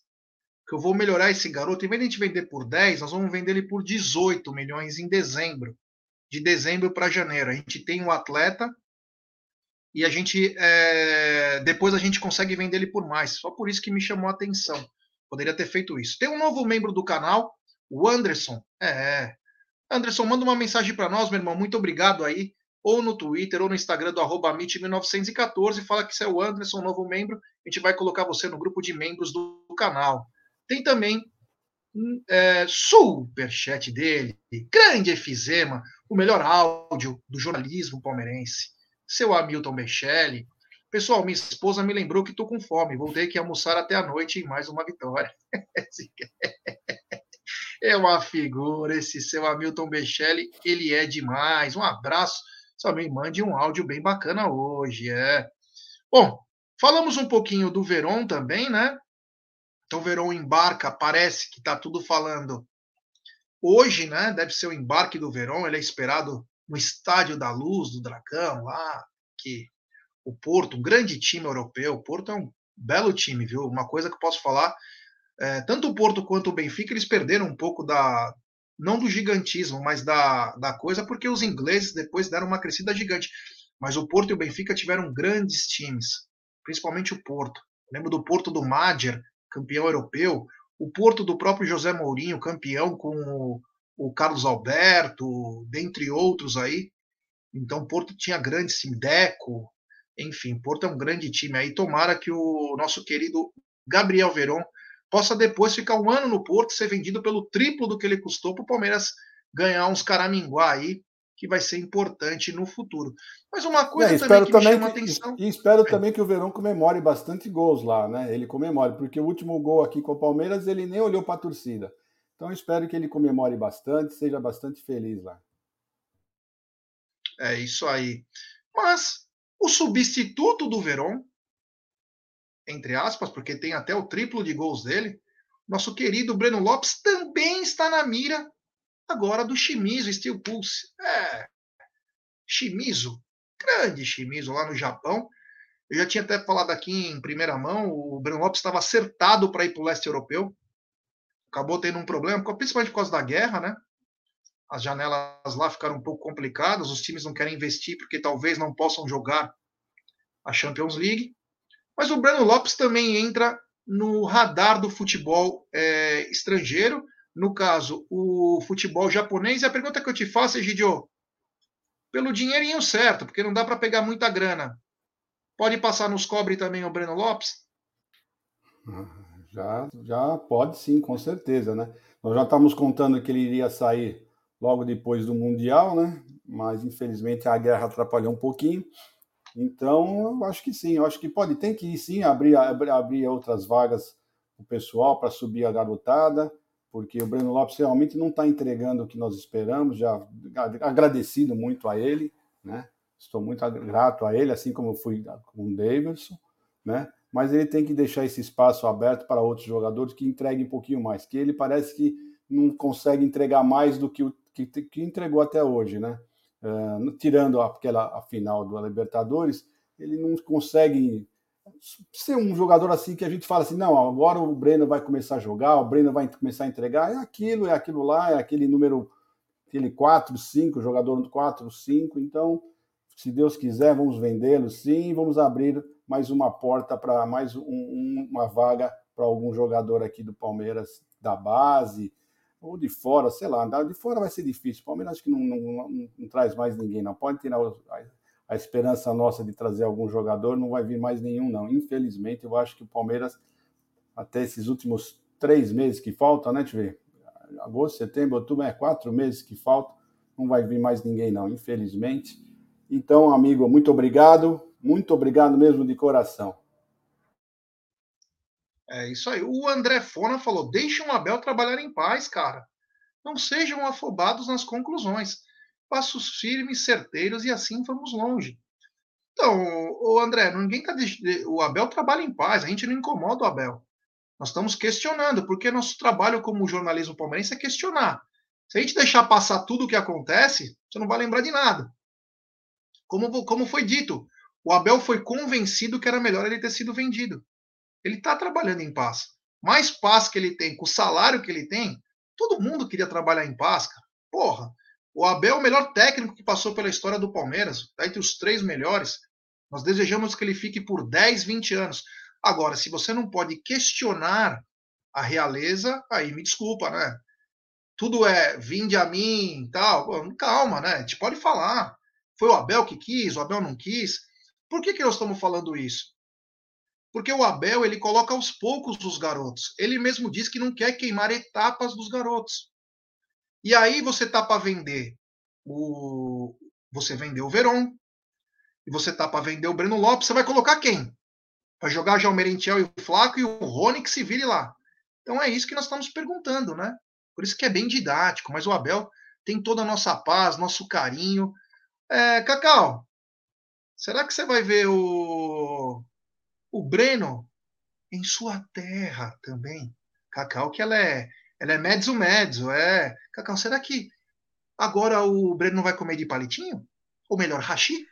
que eu vou melhorar esse garoto. Em vez de a gente vender por dez, nós vamos vender ele por dezoito milhões em dezembro. De dezembro para janeiro. A gente tem um atleta e a gente é, depois a gente consegue vender ele por mais. Só por isso que me chamou a atenção. Poderia ter feito isso. Tem um novo membro do canal, o Anderson. É, Anderson, manda uma mensagem para nós, meu irmão. Muito obrigado aí. Ou no Twitter, ou no Instagram do arroba Amatti mil novecentos e quatorze. Fala que você é o Anderson, novo membro. A gente vai colocar você no grupo de membros do canal. Tem também é, superchat dele. Grande Efizema, o melhor áudio do jornalismo palmeirense. Seu Hamilton Bechelli. Pessoal, minha esposa me lembrou que estou com fome. Vou ter que almoçar até a noite em mais uma vitória. É uma figura esse seu Hamilton Bechelli. Ele é demais. Um abraço. Só me mande um áudio bem bacana hoje. É. Bom, falamos um pouquinho do Veron também, né? Então o Veron embarca. Parece que está tudo falando hoje, né? Deve ser o embarque do Veron. Ele é esperado no Estádio da Luz do Dragão, lá que... O Porto, um grande time europeu. O Porto é um belo time, viu? Uma coisa que eu posso falar, é, tanto o Porto quanto o Benfica, eles perderam um pouco da... Não do gigantismo, mas da, da coisa, porque os ingleses depois deram uma crescida gigante. Mas o Porto e o Benfica tiveram grandes times, principalmente o Porto. Eu lembro do Porto do Madjer, campeão europeu. O Porto do próprio José Mourinho, campeão com o, o Carlos Alberto, dentre outros aí. Então o Porto tinha grandes times, Deco... Enfim, Porto é um grande time aí. Tomara que o nosso querido Gabriel Veron possa depois ficar um ano no Porto, ser vendido pelo triplo do que ele custou, para o Palmeiras ganhar uns caraminguá aí, que vai ser importante no futuro. Mas uma coisa é, também que também me chama que, atenção... E espero é. também que o Veron comemore bastante gols lá, né? Ele comemore, porque o último gol aqui com o Palmeiras, ele nem olhou para a torcida. Então espero que ele comemore bastante, seja bastante feliz lá. É isso aí. Mas... O substituto do Veron, entre aspas, porque tem até o triplo de gols dele, nosso querido Breno Lopes também está na mira agora do Shimizu S-Pulse. É, Shimizu, grande Shimizu lá no Japão. Eu já tinha até falado aqui em primeira mão, o Breno Lopes estava acertado para ir para o leste europeu. Acabou tendo um problema, principalmente por causa da guerra, né? As janelas lá ficaram um pouco complicadas, os times não querem investir porque talvez não possam jogar a Champions League. Mas o Breno Lopes também entra no radar do futebol é, estrangeiro, no caso, o futebol japonês. E a pergunta que eu te faço, Egídio, pelo dinheirinho certo, porque não dá para pegar muita grana, pode passar nos cobre também o Breno Lopes? Já, já pode sim, com certeza, né? Nós já estávamos contando que ele iria sair logo depois do Mundial, né? Mas, infelizmente, a guerra atrapalhou um pouquinho. Então, eu acho que sim. Eu acho que pode, tem que ir, sim, abrir, abrir outras vagas para o pessoal, para subir a garotada, porque o Breno Lopes realmente não está entregando o que nós esperamos. Já agradecido muito a ele, né? Estou muito grato a ele, assim como eu fui com o Davidson, né? Mas ele tem que deixar esse espaço aberto para outros jogadores que entreguem um pouquinho mais, que ele parece que não consegue entregar mais do que o Que, que entregou até hoje, né? Uh, tirando aquela a final do Libertadores, ele não consegue ser um jogador assim que a gente fala assim, não, agora o Breno vai começar a jogar, o Breno vai começar a entregar, é aquilo, é aquilo lá, é aquele número, aquele quatro, cinco, jogador quatro, cinco, então, se Deus quiser, vamos vendê-lo sim, vamos abrir mais uma porta para mais um, uma vaga para algum jogador aqui do Palmeiras da base, ou de fora, sei lá, de fora vai ser difícil. O Palmeiras acho que não, não, não, não traz mais ninguém, não. Pode tirar a, a esperança nossa de trazer algum jogador, não vai vir mais nenhum, não. Infelizmente, eu acho que o Palmeiras, até esses últimos três meses que faltam, né, deixa eu ver, agosto, setembro, outubro, é quatro meses que faltam, não vai vir mais ninguém, não, infelizmente. Então, amigo, muito obrigado, muito obrigado mesmo de coração. É isso aí. O André Fona falou, deixem o Abel trabalhar em paz, cara. Não sejam afobados nas conclusões. Passos firmes, certeiros e assim vamos longe. Então, o André, ninguém tá de... o Abel trabalha em paz, a gente não incomoda o Abel. Nós estamos questionando, porque nosso trabalho como jornalismo palmeirense é questionar. Se a gente deixar passar tudo o que acontece, você não vai lembrar de nada. Como, como foi dito, o Abel foi convencido que era melhor ele ter sido vendido. Ele está trabalhando em paz. Mais paz que ele tem, com o salário que ele tem, todo mundo queria trabalhar em paz, cara. Porra, o Abel é o melhor técnico que passou pela história do Palmeiras, está entre os três melhores. Nós desejamos que ele fique por dez, vinte anos. Agora, se você não pode questionar a realeza, aí me desculpa, né? Tudo é vinde a mim e tal. Calma, né? A gente pode falar. Foi o Abel que quis, o Abel não quis. Por que que nós estamos falando isso? Porque o Abel, ele coloca aos poucos os garotos. Ele mesmo diz que não quer queimar etapas dos garotos. E aí você tá para vender o... Você vendeu o Veron. E você tá para vender o Breno Lopes. Você vai colocar quem? Vai jogar já o Merentiel e o Flaco e o Rony que se vire lá. Então é isso que nós estamos perguntando, né? Por isso que é bem didático. Mas o Abel tem toda a nossa paz, nosso carinho. É, Cacau, será que você vai ver o... o Breno em sua terra também? Cacau, que ela é, ela é mezzo mezzo, é. Cacau, será que agora o Breno não vai comer de palitinho? Ou melhor, hashi?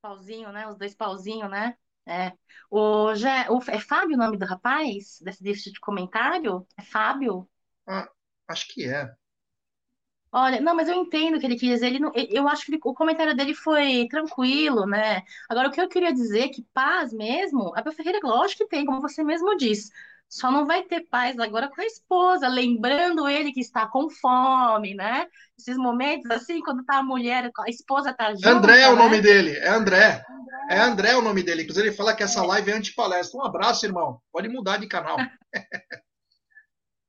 Pauzinho, né? Os dois pauzinhos, né? É. O, já, o, é Fábio o nome do rapaz? Desse, desse de comentário? É Fábio? Ah, acho que é. Olha, não, mas eu entendo o que ele quis dizer. Ele não, eu acho que ele, o comentário dele foi tranquilo, né? Agora, o que eu queria dizer é que paz mesmo, Abel Ferreira, lógico que tem, como você mesmo diz. Só não vai ter paz agora com a esposa, lembrando ele que está com fome, né? Esses momentos, assim, quando tá a mulher, a esposa tá junto. André é o nome né? dele, é André. André. É André o nome dele. Inclusive, ele fala que essa live é antipalestra. Um abraço, irmão. Pode mudar de canal.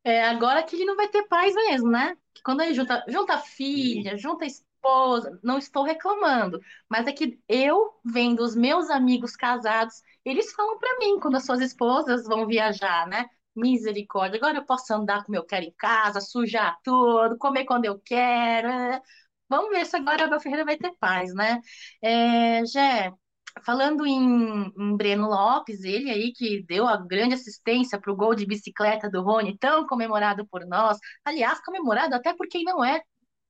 É, agora que ele não vai ter paz mesmo, né? Que quando ele junta, junta a filha, junta a esposa, não estou reclamando, mas é que eu, vendo os meus amigos casados, eles falam para mim quando as suas esposas vão viajar, né? Misericórdia, agora eu posso andar como eu quero em casa, sujar tudo, comer quando eu quero. Vamos ver se agora o Abel Ferreira vai ter paz, né? É, Jé, falando em, em Breno Lopes, ele aí que deu a grande assistência para o gol de bicicleta do Rony, tão comemorado por nós, aliás, comemorado até por quem não é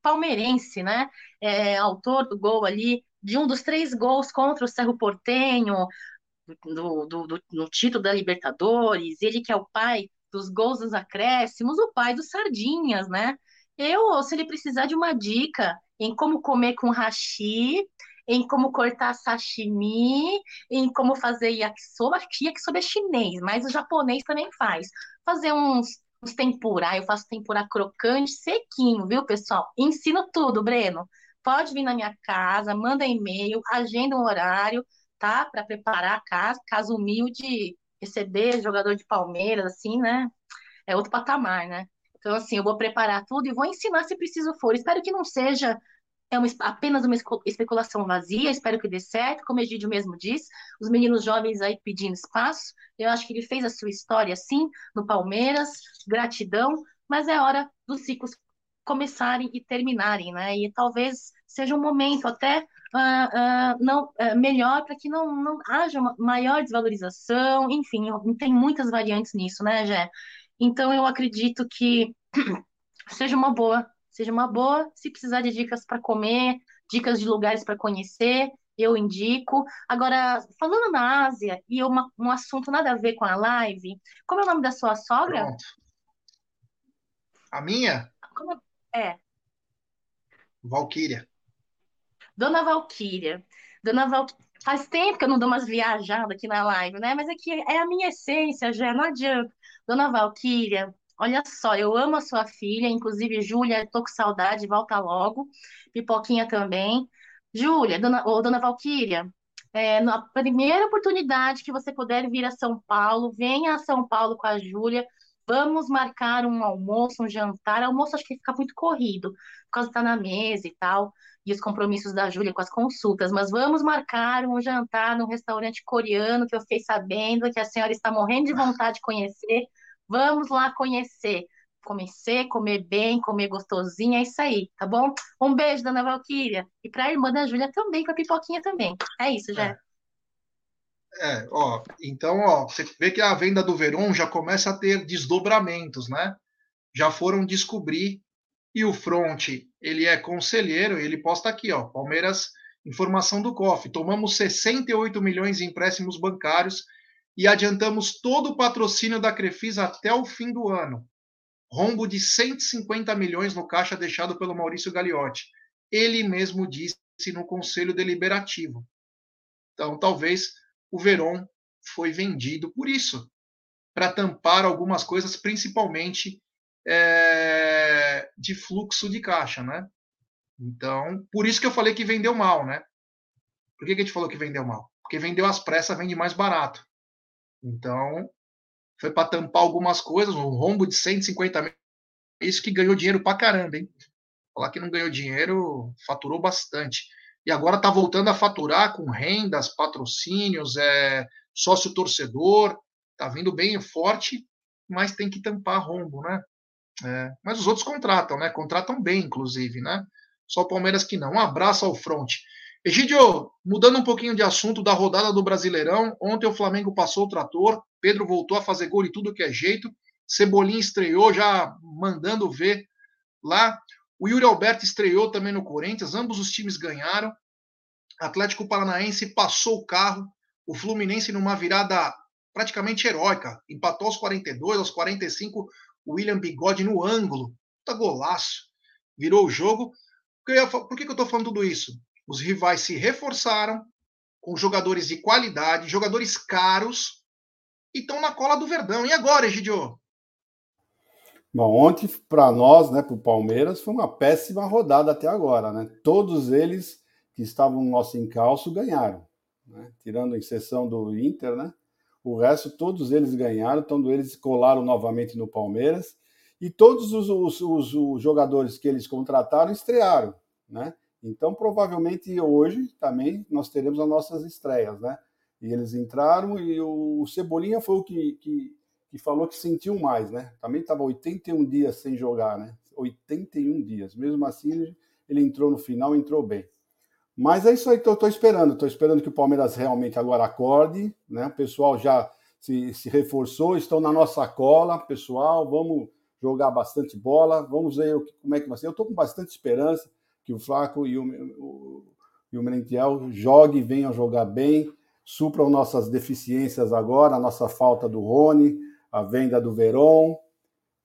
palmeirense, né? É, autor do gol ali, de um dos três gols contra o Cerro Portenho, do, do, do, no título da Libertadores, ele que é o pai dos gols dos acréscimos, o pai dos Sardinhas, né? Eu, se ele precisar de uma dica em como comer com hashi, em como cortar sashimi, em como fazer yakisoba, acho que yakisoba é chinês, mas o japonês também faz. Fazer uns, uns tempurá, eu faço tempurá crocante, sequinho, viu, pessoal? Ensino tudo, Breno. Pode vir na minha casa, manda e-mail, agenda um horário, tá? Para preparar a casa, caso humilde, receber jogador de Palmeiras, assim, né? É outro patamar, né? Então, assim, eu vou preparar tudo e vou ensinar se preciso for. Espero que não seja... É uma, apenas uma especulação vazia, espero que dê certo, como o Egídio mesmo disse, os meninos jovens aí pedindo espaço, eu acho que ele fez a sua história sim, no Palmeiras, gratidão, mas é hora dos ciclos começarem e terminarem, né? E talvez seja um momento até uh, uh, não, uh, melhor para que não, não haja uma maior desvalorização, enfim, tem muitas variantes nisso, né, Jé? Então eu acredito que seja uma boa Seja uma boa, se precisar de dicas para comer, dicas de lugares para conhecer, eu indico. Agora, falando na Ásia, e uma, um assunto nada a ver com a live, como é o nome da sua sogra? Pronto. A minha? Como é? Valquíria. Dona Valquíria. Dona Valquíria. Faz tempo que eu não dou umas viajadas aqui na live, né? Mas é que é a minha essência, já não adianta. Dona Valquíria... Olha só, eu amo a sua filha, inclusive, Júlia, tô com saudade, volta logo. Pipoquinha também. Júlia, dona, ou dona Valquíria, é, na primeira oportunidade que você puder vir a São Paulo, venha a São Paulo com a Júlia, vamos marcar um almoço, um jantar. Almoço acho que fica muito corrido, por causa de estar na mesa e tal, e os compromissos da Júlia com as consultas, mas vamos marcar um jantar num restaurante coreano, que eu fiquei sabendo que a senhora está morrendo de vontade de conhecer. Vamos lá conhecer, comecei, comer bem, comer gostosinho, é isso aí, tá bom? Um beijo, dona Valquíria, e para a irmã da Júlia também, para a Pipoquinha também. É isso, já. É. é, ó, então, ó, você vê que a venda do Veron já começa a ter desdobramentos, né? Já foram descobrir, e o front, ele é conselheiro, ele posta aqui, ó, Palmeiras, informação do C O F, tomamos sessenta e oito milhões em empréstimos bancários, e adiantamos todo o patrocínio da Crefisa até o fim do ano. Rombo de cento e cinquenta milhões no caixa deixado pelo Maurício Gagliotti. Ele mesmo disse no Conselho Deliberativo. Então, talvez o Veron foi vendido por isso, para tampar algumas coisas, principalmente é, de fluxo de caixa, né? Então, por isso que eu falei que vendeu mal, né? Por que que a gente falou que vendeu mal? Porque vendeu às pressas, vende mais barato. Então, foi para tampar algumas coisas, um rombo de cento e cinquenta mil. Isso que ganhou dinheiro pra caramba, hein? Falar que não ganhou dinheiro, faturou bastante. E agora está voltando a faturar com rendas, patrocínios, é, sócio-torcedor. Está vindo bem forte, mas tem que tampar rombo, né? É, mas os outros contratam, né? Contratam bem, inclusive, né? Só o Palmeiras que não. Um abraço ao front. Egídio, mudando um pouquinho de assunto da rodada do Brasileirão. Ontem o Flamengo passou o trator. Pedro voltou a fazer gol de tudo que é jeito. Cebolinha estreou, já mandando ver lá. O Yuri Alberto estreou também no Corinthians, ambos os times ganharam. Atlético Paranaense passou o carro, o Fluminense numa virada praticamente heróica. Empatou aos quarenta e dois, aos quarenta e cinco, o William Bigode no ângulo. Puta golaço, virou o jogo. Por que eu estou falando tudo isso? Os rivais se reforçaram com jogadores de qualidade, jogadores caros, e estão na cola do Verdão. E agora, Egidio? Bom, ontem, para nós, né, para o Palmeiras, foi uma péssima rodada até agora, né? Todos eles que estavam no nosso encalço ganharam, né? Tirando a exceção do Inter, né? O resto, todos eles ganharam, todos eles colaram novamente no Palmeiras. E todos os, os, os, os jogadores que eles contrataram estrearam, né? Então, provavelmente, hoje também nós teremos as nossas estreias, né? E eles entraram e o Cebolinha foi o que... que E falou que sentiu mais, né? Também estava oitenta e um dias sem jogar, né? oitenta e um dias. Mesmo assim, ele entrou no final, entrou bem. Mas é isso aí que eu estou esperando. Estou esperando que o Palmeiras realmente agora acorde, né? O pessoal já se, se reforçou, estão na nossa cola, pessoal. Vamos jogar bastante bola. Vamos ver o que, como é que vai ser. Eu estou com bastante esperança que o Flaco e o, o, e o Merentiel joguem, venham jogar bem, supram nossas deficiências agora, a nossa falta do Rony, a venda do Veron.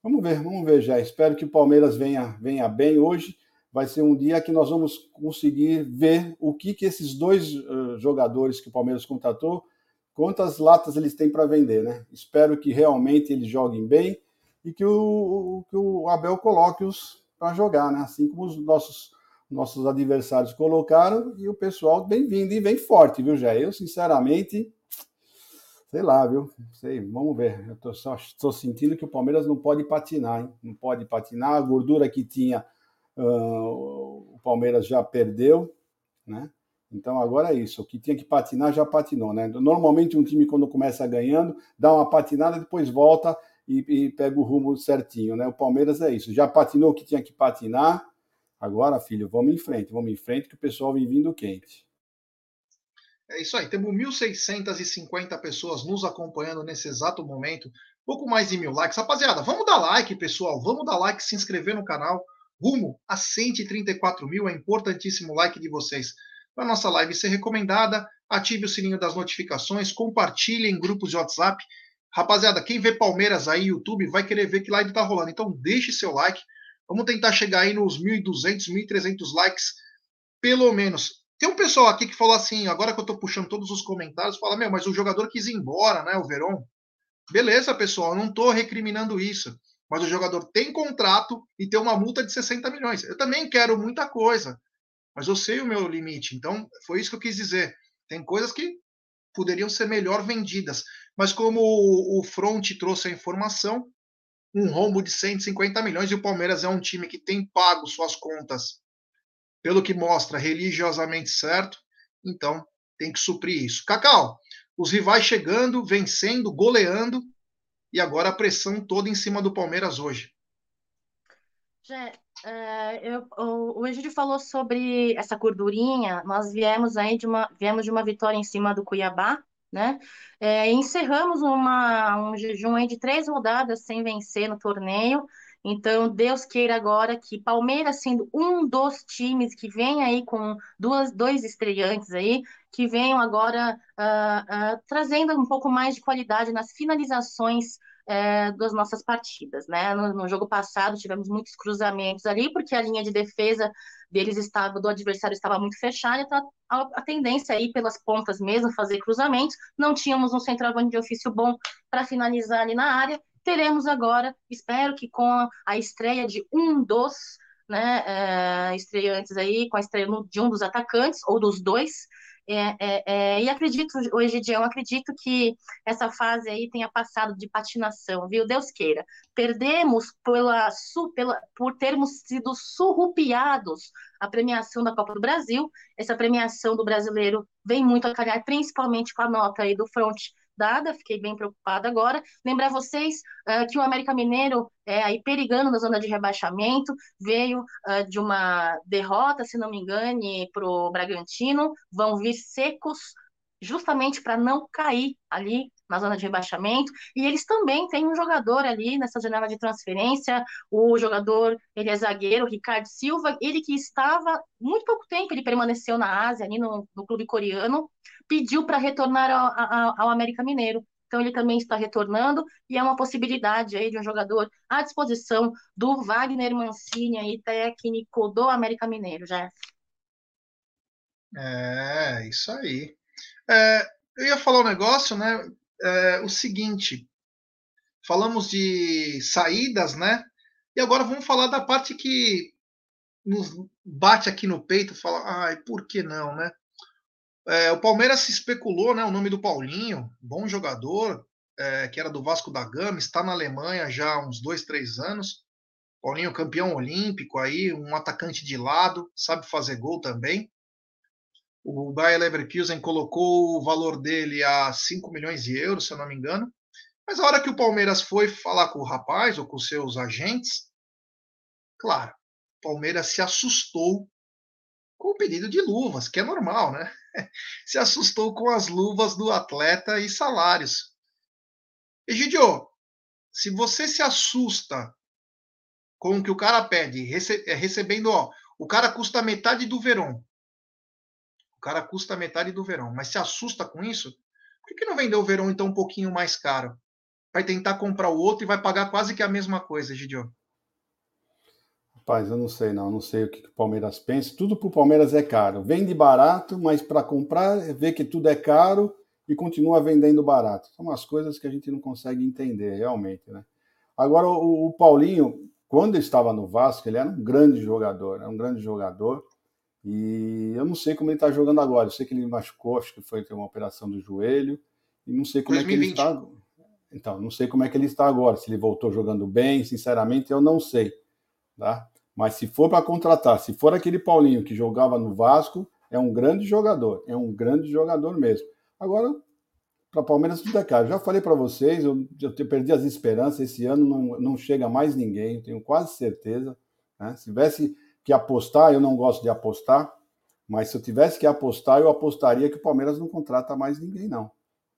Vamos ver, vamos ver já. Espero que o Palmeiras venha, venha bem. Hoje vai ser um dia que nós vamos conseguir ver o que, que esses dois uh, jogadores que o Palmeiras contratou, quantas latas eles têm para vender, né? Espero que realmente eles joguem bem e que o, o, que o Abel coloque-os para jogar, né? Assim como os nossos, nossos adversários colocaram, e o pessoal bem-vindo e bem forte, viu, Jair? Eu, sinceramente... Sei lá, viu? Sei, vamos ver. Eu tô só tô sentindo que o Palmeiras não pode patinar, hein? Não pode patinar. A gordura que tinha, uh, o Palmeiras já perdeu, né? Então agora é isso. O que tinha que patinar já patinou, né? Normalmente um time, quando começa ganhando, dá uma patinada, depois volta e, e pega o rumo certinho, né? O Palmeiras é isso. Já patinou o que tinha que patinar. Agora, filho, vamos em frente. Vamos em frente que o pessoal vem vindo quente. É isso aí, temos mil seiscentas e cinquenta pessoas nos acompanhando nesse exato momento, pouco mais de mil likes. Rapaziada, vamos dar like, pessoal, vamos dar like, se inscrever no canal, rumo a cento e trinta e quatro mil, é importantíssimo o like de vocês. Para a nossa live ser recomendada, ative o sininho das notificações, compartilhe em grupos de WhatsApp. Rapaziada, quem vê Palmeiras aí no YouTube vai querer ver que live tá rolando, então deixe seu like, vamos tentar chegar aí nos mil e duzentos, mil e trezentos likes, pelo menos. Tem um pessoal aqui que falou assim, agora que eu tô puxando todos os comentários, fala, meu, mas o jogador quis ir embora, né, o Veron? Beleza, pessoal, eu não tô recriminando isso, mas o jogador tem contrato e tem uma multa de sessenta milhões. Eu também quero muita coisa, mas eu sei o meu limite, então foi isso que eu quis dizer. Tem coisas que poderiam ser melhor vendidas, mas como o Front trouxe a informação, um rombo de cento e cinquenta milhões, e o Palmeiras é um time que tem pago suas contas pelo que mostra, religiosamente certo, então tem que suprir isso. Cacau, os rivais chegando, vencendo, goleando, e agora a pressão toda em cima do Palmeiras hoje. Jé, é, eu, o, o Egídio falou sobre essa gordurinha, nós viemos, aí de, uma, viemos de uma vitória em cima do Cuiabá, né? É, encerramos uma, um jejum aí de três rodadas sem vencer no torneio. Então, Deus queira agora que Palmeiras, sendo um dos times que vem aí com duas, dois estreantes aí, que venham agora uh, uh, trazendo um pouco mais de qualidade nas finalizações é, das nossas partidas, né? No, no jogo passado tivemos muitos cruzamentos ali, porque a linha de defesa deles estava, do adversário estava muito fechada, então a, a tendência aí pelas pontas mesmo, fazer cruzamentos. Não tínhamos um centroavante de ofício bom para finalizar ali na área. Teremos agora, espero que com a estreia de um dos, né, é, estreantes aí, com a estreia de um dos atacantes, ou dos dois, é, é, é, e acredito, o Egidião, acredito que essa fase aí tenha passado de patinação, viu, Deus queira. Perdemos pela, pela, por termos sido surrupiados a premiação da Copa do Brasil. Essa premiação do brasileiro vem muito a calhar, principalmente com a nota aí do front dada, fiquei bem preocupada agora. Lembrar vocês uh, que o América Mineiro, é, aí perigando na zona de rebaixamento, veio uh, de uma derrota, se não me engane, para o Bragantino, vão vir secos justamente para não cair ali na zona de rebaixamento, e eles também têm um jogador ali nessa janela de transferência, o jogador, ele é zagueiro, Ricardo Silva, ele que estava muito pouco tempo, ele permaneceu na Ásia, ali no, no clube coreano, pediu para retornar ao, ao, ao América Mineiro, então ele também está retornando, e é uma possibilidade aí de um jogador à disposição do Wagner Mancini, aí, técnico do América Mineiro, já. É, isso aí. É, eu ia falar um negócio, né? É, o seguinte, falamos de saídas, né? E agora vamos falar da parte que nos bate aqui no peito, fala, ai, por que não, né? É, o Palmeiras se especulou, né? O nome do Paulinho, bom jogador, é, que era do Vasco da Gama, está na Alemanha já há uns dois, três anos. Paulinho, campeão olímpico, aí, um atacante de lado, sabe fazer gol também. O Bayer Leverkusen colocou o valor dele a cinco milhões de euros, se eu não me engano. Mas a hora que o Palmeiras foi falar com o rapaz ou com seus agentes, claro, o Palmeiras se assustou com o pedido de luvas, que é normal, né? Se assustou com as luvas do atleta e salários. Egidio, se você se assusta com o que o cara pede, rece- recebendo, ó, o cara custa metade do Veron. O cara custa metade do Veron, mas se assusta com isso, por que não vendeu o Veron então um pouquinho mais caro? Vai tentar comprar o outro e vai pagar quase que a mesma coisa, Egidio. Rapaz, eu não sei não, eu não sei o que o Palmeiras pensa, tudo pro Palmeiras é caro, vende barato, mas para comprar, vê que tudo é caro e continua vendendo barato. São umas coisas que a gente não consegue entender realmente, né? Agora, o, o Paulinho, quando ele estava no Vasco, ele era um grande jogador, era um grande jogador, e eu não sei como ele está jogando agora. Eu sei que ele machucou, acho que foi ter uma operação do joelho. E não sei como dois mil e vinte. É que ele está. Então, não sei como é que ele está agora. Se ele voltou jogando bem, sinceramente, eu não sei. Tá? Mas se for para contratar, se for aquele Paulinho que jogava no Vasco, é um grande jogador. É um grande jogador mesmo. Agora, para Palmeiras, tudo é caro. Já falei para vocês, eu, eu perdi as esperanças. Esse ano não, não chega mais ninguém, tenho quase certeza. Né? Se tivesse que apostar, eu não gosto de apostar, mas se eu tivesse que apostar, eu apostaria que o Palmeiras não contrata mais ninguém, não.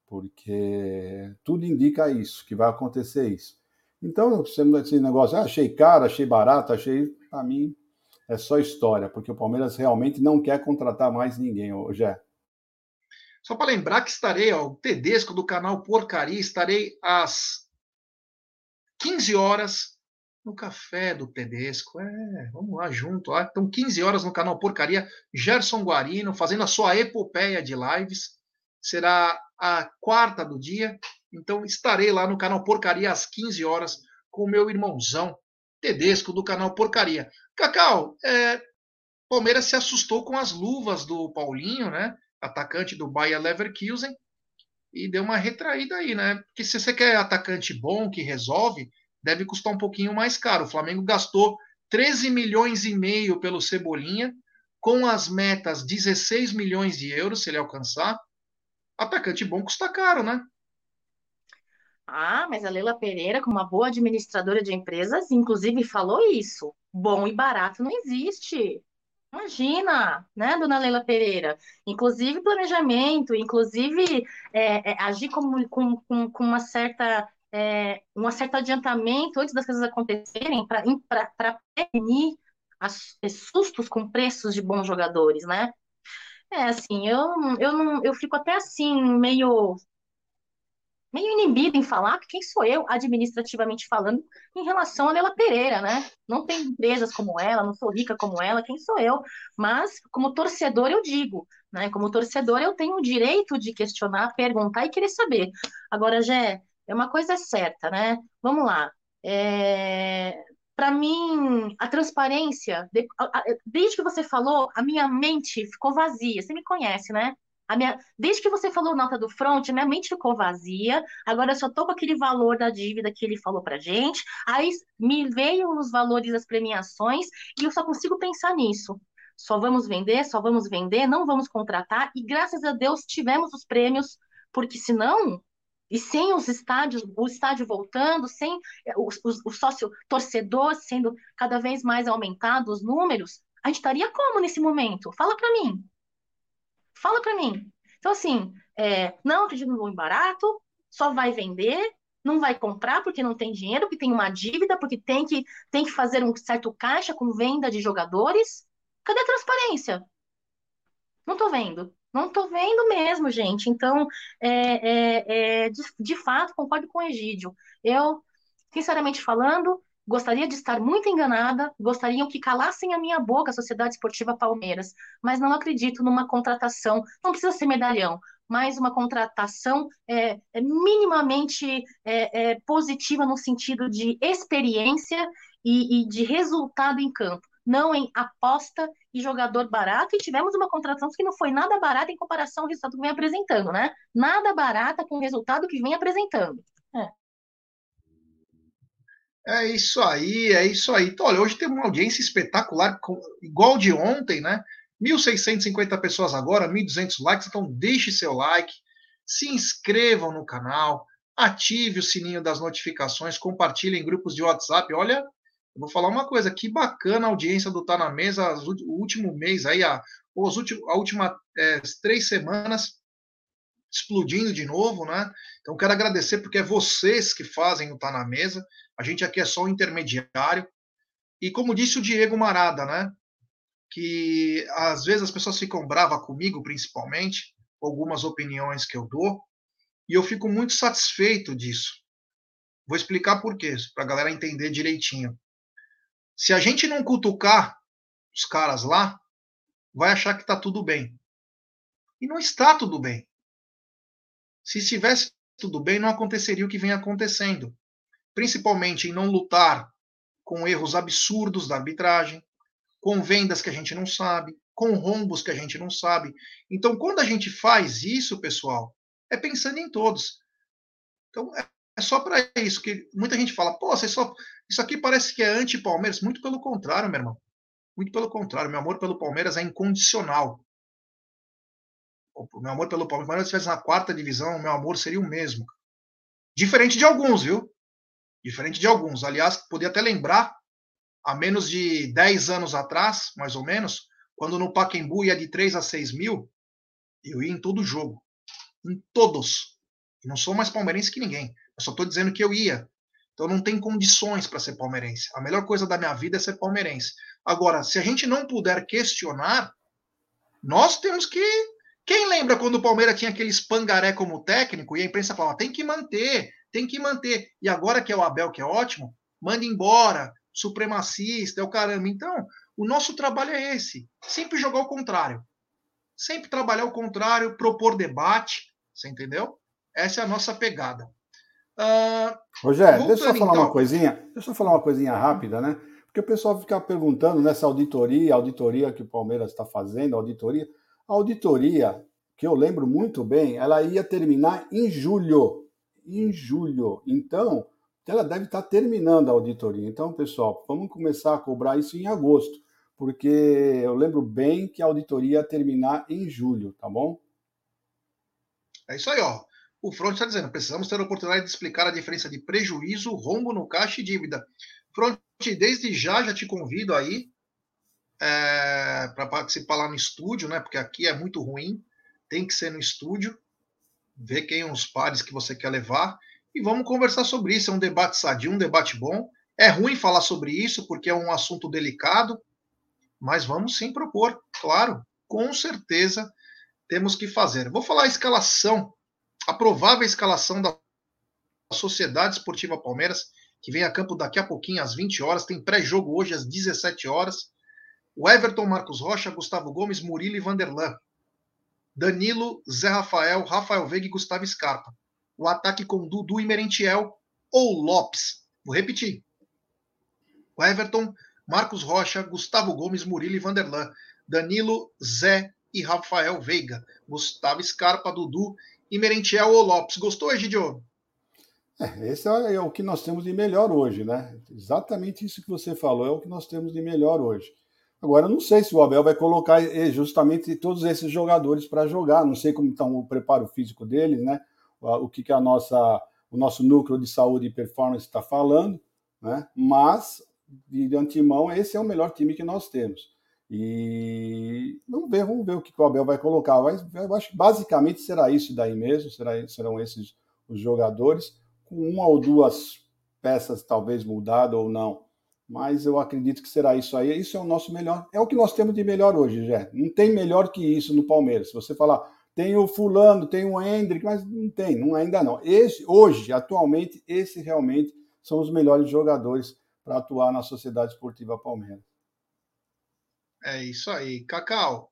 Porque tudo indica isso, que vai acontecer isso. Então, esse negócio, ah, achei caro, achei barato, achei... Para mim, é só história, porque o Palmeiras realmente não quer contratar mais ninguém, Jé. Só para lembrar que estarei, ó, o Tedesco do canal Porcaria, estarei às quinze horas... no Café do Tedesco, é, vamos lá junto, lá. Então quinze horas no canal Porcaria, Gerson Guarino, fazendo a sua epopeia de lives, será a quarta do dia, então estarei lá no canal Porcaria às quinze horas com o meu irmãozão Tedesco do canal Porcaria. Cacau, é, Palmeiras se assustou com as luvas do Paulinho, né, atacante do Bayer Leverkusen, e deu uma retraída aí, né, porque se você quer atacante bom, que resolve, deve custar um pouquinho mais caro. O Flamengo gastou treze milhões e meio pelo Cebolinha, com as metas dezesseis milhões de euros, se ele alcançar. Atacante bom custa caro, né? Ah, mas a Leila Pereira, como uma boa administradora de empresas, inclusive falou isso. Bom e barato não existe. Imagina, né, dona Leila Pereira? Inclusive planejamento, inclusive é, é, agir com, com, com, com uma certa... É, um certo adiantamento antes das coisas acontecerem para prevenir as, sustos com preços de bons jogadores, né? É assim, eu, eu, não, eu fico até assim, meio, meio inibido em falar, porque quem sou eu, administrativamente falando, em relação a Leila Pereira, né? Não tenho empresas como ela, não sou rica como ela, quem sou eu? Mas, como torcedor, eu digo, né? Como torcedor, eu tenho o direito de questionar, perguntar e querer saber. Agora, Gé, é uma coisa certa, né? Vamos lá. É... Para mim, a transparência, desde que você falou, a minha mente ficou vazia. Você me conhece, né? A minha... Desde que você falou nota do front, a minha mente ficou vazia. Agora eu só tô com aquele valor da dívida que ele falou pra gente. Aí me veio os valores das premiações e eu só consigo pensar nisso. Só vamos vender, só vamos vender, não vamos contratar. E graças a Deus tivemos os prêmios, porque senão... E sem os estádios, o estádio voltando, sem o, o, o sócio torcedor sendo cada vez mais aumentado, os números, a gente estaria como nesse momento? Fala para mim. Fala para mim. Então, assim, é, não acredito no bom e barato, só vai vender, não vai comprar porque não tem dinheiro, porque tem uma dívida, porque tem que, tem que fazer um certo caixa com venda de jogadores. Cadê a transparência? Não tô vendo. Não tô vendo mesmo, gente. Então, é, é, é, de, de fato, concordo com o Egídio. Eu, sinceramente falando, gostaria de estar muito enganada, gostariam que calassem a minha boca a Sociedade Esportiva Palmeiras, mas não acredito numa contratação, não precisa ser medalhão, mas uma contratação é, é, minimamente é, é, positiva no sentido de experiência e, e de resultado em campo. Não em aposta e jogador barato, e tivemos uma contratação que não foi nada barata em comparação ao resultado que vem apresentando, né? Nada barata com o resultado que vem apresentando. É, é isso aí, é isso aí. Então, olha, hoje temos uma audiência espetacular, igual de ontem, né? mil seiscentos e cinquenta pessoas agora, mil e duzentos likes, então deixe seu like, se inscrevam no canal, ative o sininho das notificações, compartilhem em grupos de WhatsApp, olha... Vou falar uma coisa, que bacana a audiência do Tá Na Mesa, o último mês aí, a, os últimos, a última é, três semanas explodindo de novo, né? Então quero agradecer porque é vocês que fazem o Tá Na Mesa, a gente aqui é só um intermediário. E como disse o Diego Marada, né? Que às vezes as pessoas ficam bravas comigo, principalmente, algumas opiniões que eu dou, e eu fico muito satisfeito disso. Vou explicar por quê, para a galera entender direitinho. Se a gente não cutucar os caras lá, vai achar que está tudo bem. E não está tudo bem. Se estivesse tudo bem, não aconteceria o que vem acontecendo. Principalmente em não lutar com erros absurdos da arbitragem, com vendas que a gente não sabe, com rombos que a gente não sabe. Então, quando a gente faz isso, pessoal, é pensando em todos. Então, é... É só para isso, que muita gente fala, pô, você só... isso aqui parece que é anti-Palmeiras. Muito pelo contrário, meu irmão. Muito pelo contrário. Meu amor pelo Palmeiras é incondicional. O meu amor pelo Palmeiras, se estivesse na quarta divisão, o meu amor seria o mesmo. Diferente de alguns, viu? Diferente de alguns. Aliás, podia até lembrar, há menos de dez anos atrás, mais ou menos, quando no Pacaembu ia de três a seis mil, eu ia em todo jogo. Em todos. Eu não sou mais palmeirense que ninguém. Eu só estou dizendo que eu ia. Então não tem condições para ser palmeirense. A melhor coisa da minha vida é ser palmeirense. Agora, se a gente não puder questionar, nós temos que... Quem lembra quando o Palmeiras tinha aquele Spangaré como técnico e a imprensa falava, tem que manter, tem que manter. E agora que é o Abel, que é ótimo, manda embora, supremacista, é o caramba. Então, o nosso trabalho é esse. Sempre jogar o contrário. Sempre trabalhar o contrário, propor debate. Você entendeu? Essa é a nossa pegada. Uh, Rogério, deixa eu só falar então. uma coisinha, deixa eu falar uma coisinha rápida, né? Porque o pessoal fica perguntando nessa auditoria, auditoria que o Palmeiras está fazendo, auditoria, a auditoria, que eu lembro muito bem, ela ia terminar em julho, em julho. Então, ela deve estar terminando a auditoria. Então, pessoal, vamos começar a cobrar isso em agosto, porque eu lembro bem que a auditoria ia terminar em julho, tá bom? É isso aí, ó. O Front está dizendo, precisamos ter a oportunidade de explicar a diferença de prejuízo, rombo no caixa e dívida. Front, desde já, já te convido aí é, para participar lá no estúdio, né? Porque aqui é muito ruim, tem que ser no estúdio, ver quem são os pares que você quer levar e vamos conversar sobre isso. É um debate sadio, um debate bom. É ruim falar sobre isso porque é um assunto delicado, mas vamos sim propor, claro, com certeza temos que fazer. Vou falar a escalação. A provável escalação da Sociedade Esportiva Palmeiras, que vem a campo daqui a pouquinho, às vinte horas. Tem pré-jogo hoje, às dezessete horas. O Everton, Marcos Rocha, Gustavo Gomes, Murilo e Vanderlan. Danilo, Zé Rafael, Rafael Veiga e Gustavo Scarpa. O ataque com Dudu e Merentiel ou Lopes. Vou repetir. O Everton, Marcos Rocha, Gustavo Gomes, Murilo e Vanderlan. Danilo, Zé e Rafael Veiga. Gustavo Scarpa, Dudu e Merentiel ou Lopes. Gostou, Egídio? É, esse é o que nós temos de melhor hoje, né? Exatamente isso que você falou é o que nós temos de melhor hoje. Agora, eu não sei se o Abel vai colocar justamente todos esses jogadores para jogar. Não sei como está o preparo físico deles, né? O que, que a nossa, o nosso núcleo de saúde e performance está falando, né? Mas, de antemão, esse é o melhor time que nós temos. E vamos ver, vamos ver o que, que o Abel vai colocar. Mas, eu acho que basicamente será isso daí mesmo, será, serão esses os jogadores, com uma ou duas peças talvez mudadas ou não, mas eu acredito que será isso aí. Isso é o nosso melhor, é o que nós temos de melhor hoje, Jé. Não tem melhor que isso no Palmeiras. Se você falar, tem o fulano, tem o Endrick, mas não tem, não, ainda não. Esse, hoje, atualmente, esses realmente são os melhores jogadores para atuar na Sociedade Esportiva Palmeiras. É isso aí. Cacau,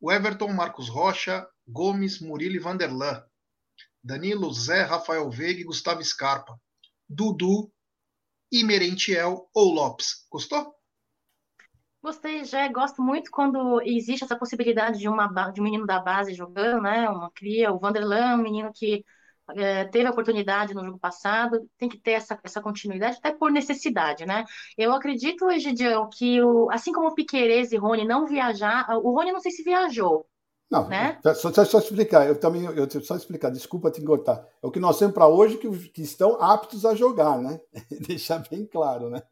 o Everton, Marcos Rocha, Gomes, Murilo e Vanderlan. Danilo, Zé, Rafael Veiga e Gustavo Scarpa. Dudu e Merentiel ou Lopes. Gostou? Gostei, já gosto muito quando existe essa possibilidade de, uma, de um menino da base jogando, né? Uma cria, o Vanderlan, um menino que é, teve a oportunidade no jogo passado, tem que ter essa, essa continuidade, até por necessidade, né? Eu acredito, Egidião, que o, assim como o Piquerez e Rony não viajar, o Rony não sei se viajou. Não, né? só, só, só explicar, eu também, eu, só explicar, desculpa te engortar. É o que nós temos para hoje que, que estão aptos a jogar, né? Deixar bem claro, né?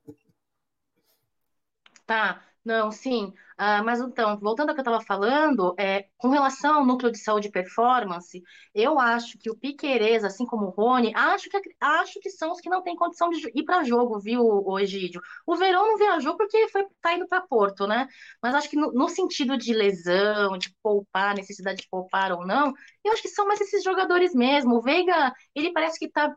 Tá, não, sim. Ah, mas então, voltando ao que eu estava falando, é, com relação ao núcleo de saúde e performance, eu acho que o Piquerez, assim como o Rony, acho que, acho que são os que não têm condição de ir para jogo, viu, o Egídio? O Veron não viajou porque foi, tá indo para Porto, né? Mas acho que no, no sentido de lesão, de poupar, necessidade de poupar ou não, eu acho que são mais esses jogadores mesmo. O Veiga, ele parece que tá...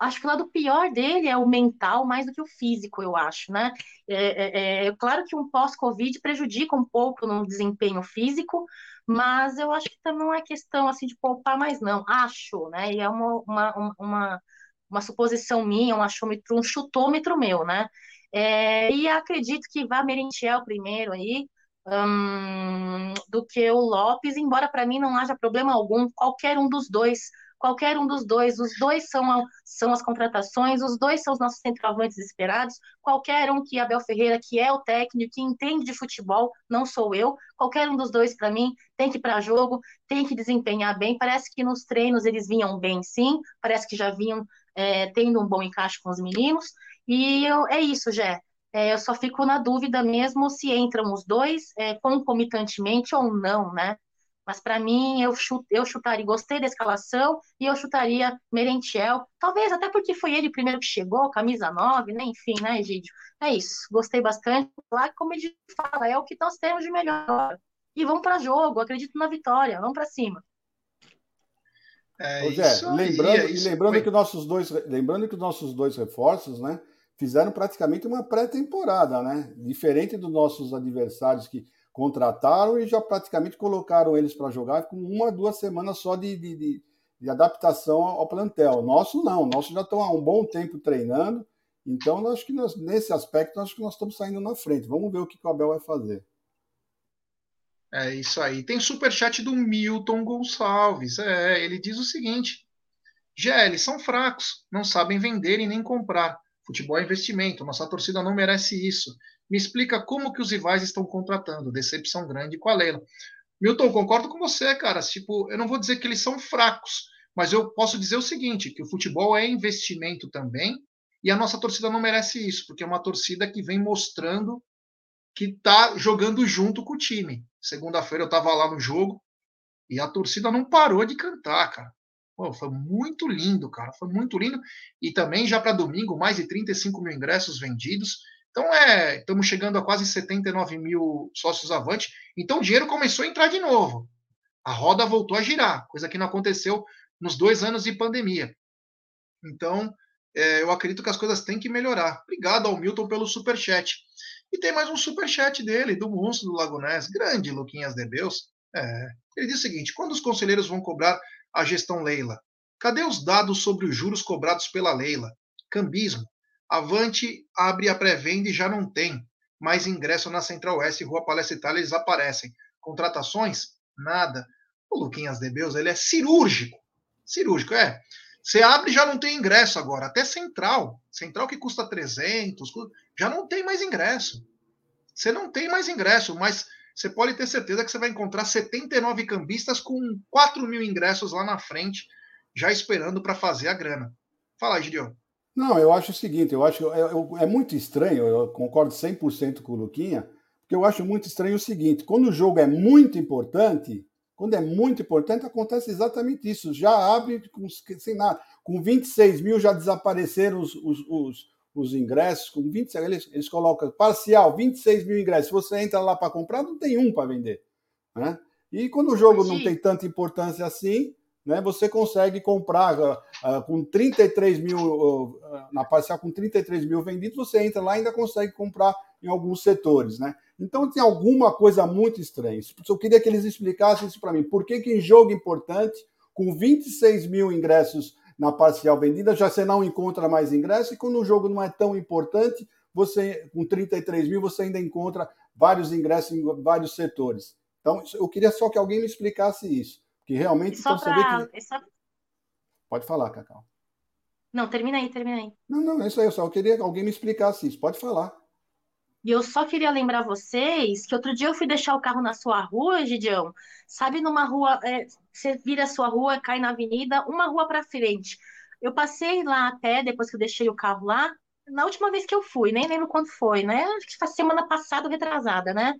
Acho que o lado pior dele é o mental mais do que o físico, eu acho, né? É, é, é claro que um pós-Covid prejudica um pouco no desempenho físico, mas eu acho que também não é questão assim de poupar mais, não. Acho, né? E é uma, uma, uma, uma suposição minha, um achômetro, um chutômetro meu, né? É, e acredito que vá Merentiel primeiro aí, hum, do que o Lopes, embora para mim não haja problema algum, qualquer um dos dois. Qualquer um dos dois, os dois são, são as contratações, os dois são os nossos centroavantes esperados, qualquer um que Abel Ferreira, que é o técnico, que entende de futebol, não sou eu, qualquer um dos dois, para mim, tem que ir para jogo, tem que desempenhar bem, parece que nos treinos eles vinham bem, sim, parece que já vinham é, tendo um bom encaixe com os meninos, e eu, é isso, Jé, é, eu só fico na dúvida mesmo se entram os dois é, concomitantemente ou não, né? Mas para mim, eu, chut, eu chutaria, gostei da escalação e eu chutaria Merentiel. Talvez até porque foi ele primeiro que chegou, camisa nove, né? Enfim, né, Egídio? É isso, gostei bastante. Lá, como ele fala, é o que nós temos de melhor. E vamos para jogo, acredito na vitória, vamos para cima. É, Ô, Zé, isso lembrando, é isso. E lembrando que, nossos dois, lembrando que os nossos dois reforços, né, fizeram praticamente uma pré-temporada, né? Diferente dos nossos adversários que contrataram e já praticamente colocaram eles para jogar com uma, duas semanas só de, de, de, de adaptação ao plantel. Nosso não, nosso já estão há um bom tempo treinando, então acho que nós, nesse aspecto acho que nós estamos saindo na frente. Vamos ver o que o Abel vai fazer. É isso aí. Tem superchat do Milton Gonçalves. É, ele diz o seguinte: Gé, eles são fracos, não sabem vender e nem comprar. Futebol é investimento, nossa torcida não merece isso. Me explica como que os rivais estão contratando. Decepção grande com a Leila. Milton, concordo com você, cara. Tipo, eu não vou dizer que eles são fracos, mas eu posso dizer o seguinte, que o futebol é investimento também e a nossa torcida não merece isso, porque é uma torcida que vem mostrando que está jogando junto com o time. Segunda-feira eu estava lá no jogo e a torcida não parou de cantar, cara. Pô, foi muito lindo, cara. Foi muito lindo. E também já para domingo, mais de trinta e cinco mil ingressos vendidos. Então, é, estamos chegando a quase setenta e nove mil sócios avante. Então, o dinheiro começou a entrar de novo. A roda voltou a girar, coisa que não aconteceu nos dois anos de pandemia. Então, é, eu acredito que as coisas têm que melhorar. Obrigado ao Milton pelo superchat. E tem mais um superchat dele, do Monstro do Lagonés. Grande, Luquinhas de Deus. É, ele diz o seguinte: quando os conselheiros vão cobrar a gestão Leila? Cadê os dados sobre os juros cobrados pela Leila? Cambismo. Avante abre a pré-venda e já não tem. Mais ingresso na Central Oeste, Rua Palestra Itália, eles aparecem. Contratações? Nada. O Luquinhas de Deus, ele é cirúrgico. Cirúrgico, é. Você abre e já não tem ingresso agora. Até Central. Central que custa trezentos, já não tem mais ingresso. Você não tem mais ingresso, mas você pode ter certeza que você vai encontrar setenta e nove cambistas com quatro mil ingressos lá na frente, já esperando para fazer a grana. Fala aí, Gideon. Não, eu acho o seguinte, eu acho, eu, eu, é muito estranho, eu concordo cem por cento com o Luquinha, porque eu acho muito estranho o seguinte: quando o jogo é muito importante, quando é muito importante, acontece exatamente isso, já abre com, sem nada, com vinte e seis mil já desapareceram os, os, os, os ingressos, com vinte e seis, eles, eles colocam parcial, vinte e seis mil ingressos, se você entra lá para comprar, não tem um para vender, né? E quando o jogo não tem tanta importância assim, né, você consegue comprar uh, uh, com trinta e três mil, uh, uh, na parcial com trinta e três mil vendidos, você entra lá e ainda consegue comprar em alguns setores, né? Então tem alguma coisa muito estranha. Eu queria que eles explicassem isso para mim. Por que que em jogo importante, com vinte e seis mil ingressos na parcial vendida, já você não encontra mais ingressos, e quando o jogo não é tão importante, você, com trinta e três mil, você ainda encontra vários ingressos em vários setores. Então eu queria só que alguém me explicasse isso. Que realmente só pra... que... Só... Pode falar, Cacau. Não, termina aí, termina aí. Não, não, isso aí, eu só queria que alguém me explicasse isso. Pode falar. E eu só queria lembrar vocês que outro dia eu fui deixar o carro na sua rua, Gideão. Sabe, numa rua, é, você vira a sua rua, cai na avenida, uma rua pra frente. Eu passei lá a pé, depois que eu deixei o carro lá, na última vez que eu fui, nem lembro quando foi, né? Acho que foi semana passada, retrasada, né?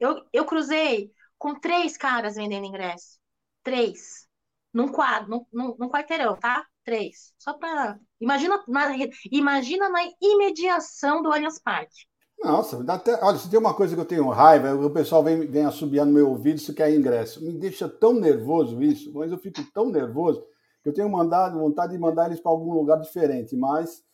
Eu, eu cruzei com três caras vendendo ingresso. Três. Num quadro, num, num, num quarteirão, tá? Três. Só pra... Imagina na, imagina na imediação do Allianz Parque. Nossa, dá até... Olha, se tem uma coisa que eu tenho raiva, o pessoal vem, vem assobiar no meu ouvido se quer ingresso. Me deixa tão nervoso isso, mas eu fico tão nervoso que eu tenho mandado, vontade de mandar eles para algum lugar diferente, mas,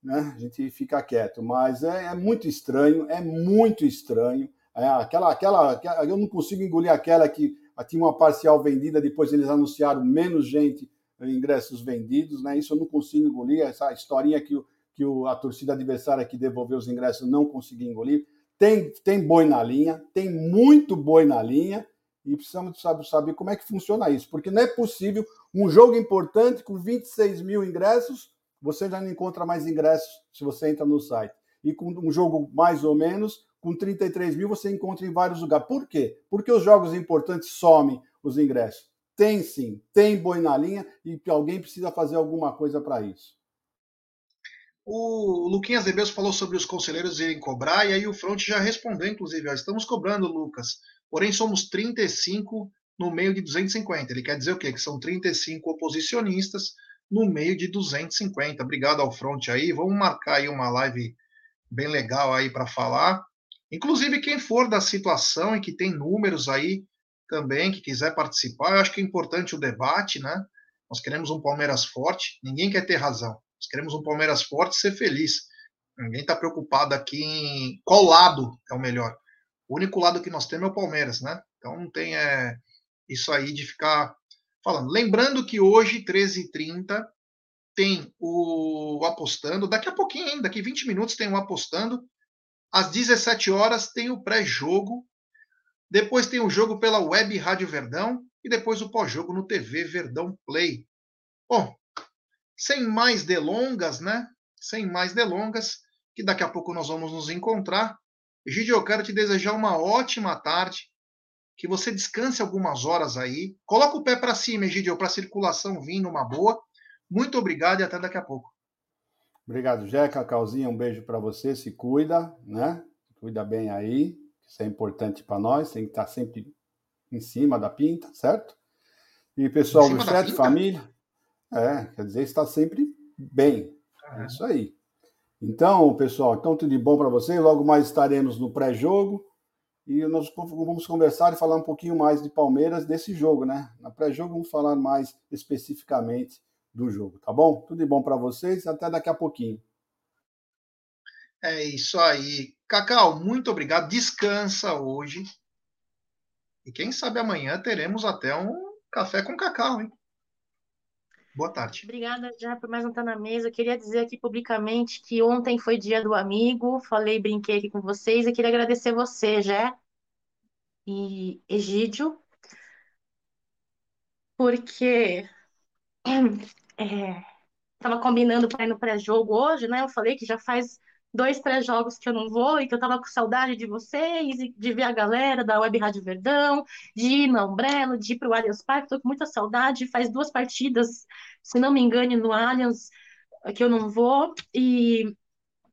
né, a gente fica quieto. Mas é, é muito estranho, é muito estranho. É aquela, aquela, aquela, eu não consigo engolir aquela que... Tinha uma parcial vendida, depois eles anunciaram menos gente, ingressos vendidos, né? Isso eu não consigo engolir, essa historinha que, o, que o, a torcida adversária que devolveu os ingressos não conseguiu engolir. Tem, tem boi na linha, tem muito boi na linha, e precisamos sabe, saber como é que funciona isso, porque não é possível um jogo importante com vinte e seis mil ingressos, você já não encontra mais ingressos se você entra no site. E com um jogo mais ou menos... com trinta e três mil você encontra em vários lugares. Por quê? Porque os jogos importantes somem os ingressos. Tem sim, tem boi na linha e alguém precisa fazer alguma coisa para isso. O Luquinhas de Beus falou sobre os conselheiros irem cobrar e aí o Front já respondeu, inclusive, ó, estamos cobrando, Lucas, porém somos trinta e cinco no meio de duzentos e cinquenta. Ele quer dizer o quê? Que são trinta e cinco oposicionistas no meio de duzentos e cinquenta. Obrigado ao Front aí. Vamos marcar aí uma live bem legal aí para falar. Inclusive, quem for da situação e que tem números aí também, que quiser participar, eu acho que é importante o debate, né? Nós queremos um Palmeiras forte, ninguém quer ter razão. Nós queremos um Palmeiras forte e ser feliz. Ninguém está preocupado aqui em qual lado é o melhor. O único lado que nós temos é o Palmeiras, né? Então não tem é, isso aí de ficar falando. Lembrando que hoje, treze e trinta, tem o Apostando. Daqui a pouquinho, hein? Daqui vinte minutos tem o Apostando. Às dezessete horas tem o pré-jogo, depois tem o jogo pela Web Rádio Verdão e depois o pós-jogo no T V Verdão Play. Bom, sem mais delongas, né? Sem mais delongas, que daqui a pouco nós vamos nos encontrar. Egídio, eu quero te desejar uma ótima tarde, que você descanse algumas horas aí. Coloca o pé para cima, Egídio, para a circulação vir numa boa. Muito obrigado e até daqui a pouco. Obrigado, Jeca, Calzinha, um beijo para você, se cuida, né? Cuida bem aí, isso é importante para nós, tem que estar sempre em cima da pinta, certo? E pessoal do chat, família, é, quer dizer, está sempre bem, é isso aí. Então, pessoal, então tudo de bom para vocês, logo mais estaremos no pré-jogo e nós vamos conversar e falar um pouquinho mais de Palmeiras, desse jogo, né? No pré-jogo vamos falar mais especificamente do jogo, tá bom? Tudo de bom para vocês, até daqui a pouquinho. É isso aí. Cacau, muito obrigado. Descansa hoje. E quem sabe amanhã teremos até um café com Cacau, hein? Boa tarde. Obrigada já por mais um Tá Na Mesa. Eu queria dizer aqui publicamente que ontem foi dia do amigo. Falei, brinquei aqui com vocês. Eu queria agradecer você, Jé e Egídio, porque é, tava combinando para ir no pré-jogo hoje, né? Eu falei que já faz dois pré-jogos que eu não vou e que eu tava com saudade de vocês, de ver a galera da Web Rádio Verdão, de ir na Umbrella, de ir pro Allianz Parque, tô com muita saudade, faz duas partidas, se não me engano, no Allianz, que eu não vou, e,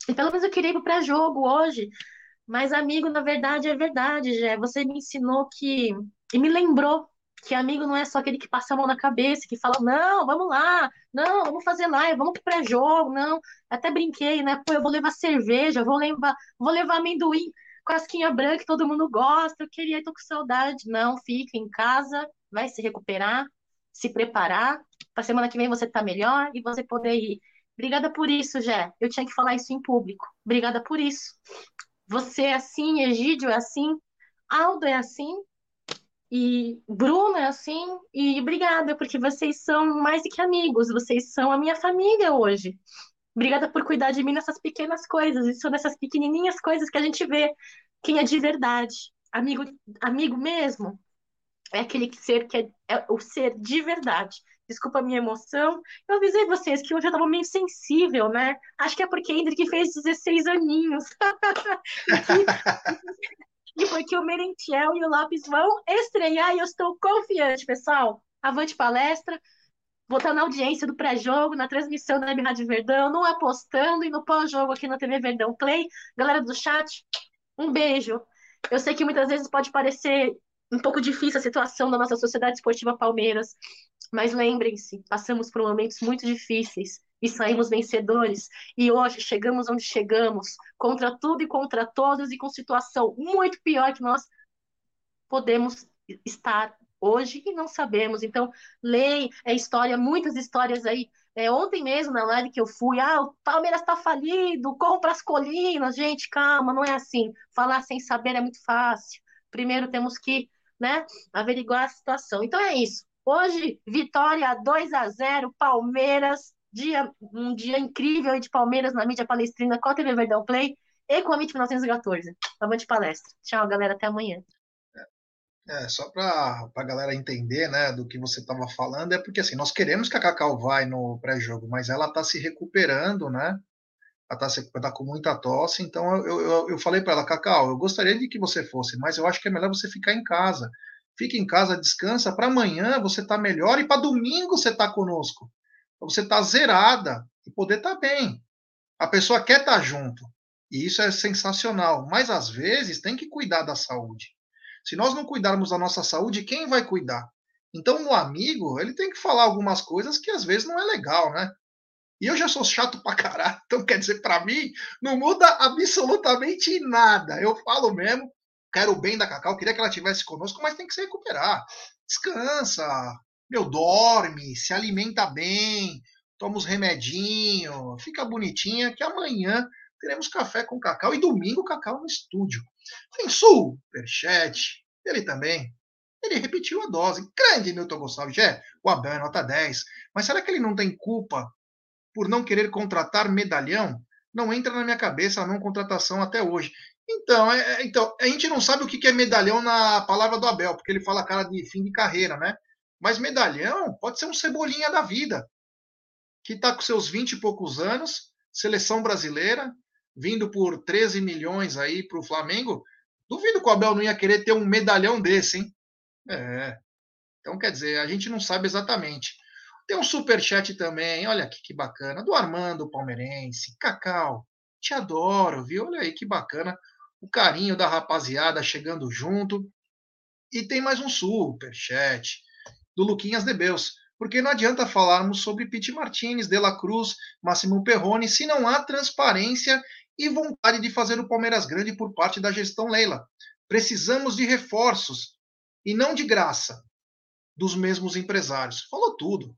e pelo menos eu queria ir pro pré-jogo hoje, mas amigo, na verdade, é verdade, Jé, você me ensinou que, e me lembrou, que amigo não é só aquele que passa a mão na cabeça, que fala, não, vamos lá, não, vamos fazer live, vamos pro pré-jogo, não. Até brinquei, né? Pô, eu vou levar cerveja, vou levar, vou levar amendoim, casquinha branca, que todo mundo gosta, eu queria, tô com saudade. Não, fica em casa, vai se recuperar, se preparar, pra semana que vem você tá melhor e você poder ir. Obrigada por isso, Jé. Eu tinha que falar isso em público. Obrigada por isso. Você é assim, Egídio é assim, Aldo é assim, e Bruna, assim, e obrigada, porque vocês são mais do que amigos, vocês são a minha família hoje. Obrigada por cuidar de mim nessas pequenas coisas, e são nessas pequenininhas coisas que a gente vê quem é de verdade. Amigo, amigo mesmo é aquele ser que é, é o ser de verdade. Desculpa a minha emoção. Eu avisei vocês que hoje eu tava meio sensível, né? Acho que é porque Endrick fez dezesseis aninhos. E porque o Merentiel e o Lopes vão estrear e eu estou confiante, pessoal. Avante palestra, vou estar na audiência do pré-jogo, na transmissão da Web Rádio Verdão, no Apostando e no pós-jogo aqui na T V Verdão Play. Galera do chat, um beijo. Eu sei que muitas vezes pode parecer um pouco difícil a situação da nossa Sociedade Esportiva Palmeiras, mas lembrem-se, passamos por momentos muito difíceis e saímos vencedores, e hoje chegamos onde chegamos, contra tudo e contra todos, e com situação muito pior que nós podemos estar hoje e não sabemos. Então, lei, é história, muitas histórias aí. É, ontem mesmo, na live que eu fui, ah, o Palmeiras está falido, compra as colinas, gente, calma, não é assim. Falar sem saber é muito fácil. Primeiro temos que, né, averiguar a situação. Então é isso. Hoje, vitória dois a zero, Palmeiras... Dia, um dia incrível de Palmeiras na mídia palestrina com a T V Verdão Play e com a Amatti mil novecentos e quatorze. Avante palestra. Tchau, galera. Até amanhã. É, é só para a galera entender, né, do que você estava falando, é porque assim, nós queremos que a Cacau vai no pré-jogo, mas ela está se recuperando, né? Ela está tá com muita tosse. Então eu, eu, eu falei para ela, Cacau, eu gostaria de que você fosse, mas eu acho que é melhor você ficar em casa. Fica em casa, descansa. Para amanhã você está melhor e para domingo você está conosco. Você tá zerada e poder estar tá bem. A pessoa quer estar tá junto. E isso é sensacional. Mas, às vezes, tem que cuidar da saúde. Se nós não cuidarmos da nossa saúde, quem vai cuidar? Então, o amigo, ele tem que falar algumas coisas que, às vezes, não é legal, né? E eu já sou chato pra caralho. Então, quer dizer, pra mim, não muda absolutamente nada. Eu falo mesmo, quero o bem da Cacau, queria que ela estivesse conosco, mas tem que se recuperar. Descansa. Meu, dorme, se alimenta bem, toma os remedinhos, fica bonitinha, que amanhã teremos café com Cacau e domingo Cacau no estúdio. Tem superchat, ele também, ele repetiu a dose. Grande Milton Gonçalves, é, o Abel é nota dez. Mas será que ele não tem culpa por não querer contratar medalhão? Não entra na minha cabeça a não contratação até hoje. Então, é, então a gente não sabe o que é medalhão na palavra do Abel, porque ele fala cara de fim de carreira, né? Mas medalhão pode ser um Cebolinha da vida, que está com seus vinte e poucos anos, seleção brasileira, vindo por treze milhões aí para o Flamengo. Duvido que o Abel não ia querer ter um medalhão desse, hein? É. Então, quer dizer, a gente não sabe exatamente. Tem um superchat também, olha aqui que bacana, do Armando Palmeirense. Cacau, te adoro, viu? Olha aí que bacana, o carinho da rapaziada chegando junto. E tem mais um superchat do Luquinhas de Beus, porque não adianta falarmos sobre Piti Martínez, De La Cruz, Máximo Perrone, se não há transparência e vontade de fazer o Palmeiras grande por parte da gestão Leila. Precisamos de reforços, e não de graça, dos mesmos empresários. Falou tudo.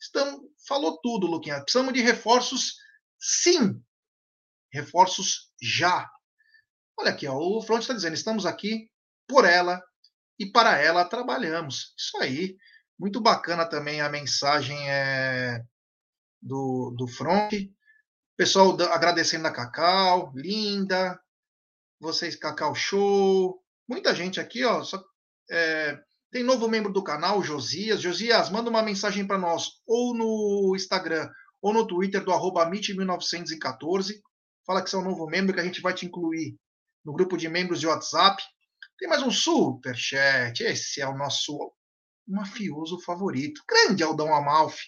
Estamos, falou tudo, Luquinha. Precisamos de reforços, sim. Reforços já. Olha aqui, ó, o Front está dizendo, estamos aqui por ela e para ela trabalhamos. Isso aí. Muito bacana também a mensagem é, do, do Front. Pessoal agradecendo a Cacau, linda. Vocês, Cacau Show. Muita gente aqui, ó. Só, é, tem novo membro do canal, Josias. Josias, manda uma mensagem para nós, ou no Instagram, ou no Twitter, do arroba Amatti mil novecentos e quatorze. Fala que você é um novo membro, que a gente vai te incluir no grupo de membros de WhatsApp. Tem mais um superchat. Esse é o nosso mafioso favorito. Grande Aldão Amalfi.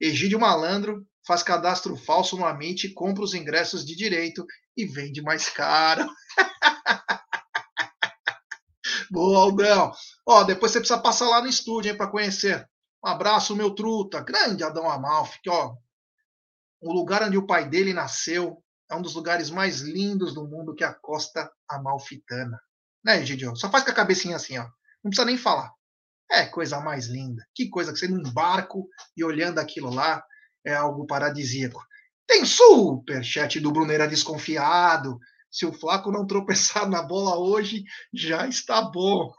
Egídio Malandro faz cadastro falso no Amite, compra os ingressos de direito e vende mais caro. Boa, Aldão. Ó, depois você precisa passar lá no estúdio, hein, para conhecer. Um abraço, meu truta. Grande Aldão Amalfi. Que, ó, o lugar onde o pai dele nasceu é um dos lugares mais lindos do mundo, que é a Costa Amalfitana. Né, Egídio? Só faz com a cabecinha assim, ó. Não precisa nem falar. É coisa mais linda. Que coisa que você num barco e olhando aquilo lá é algo paradisíaco. Tem superchat do Bruneira desconfiado. Se o Flaco não tropeçar na bola hoje, já está bom.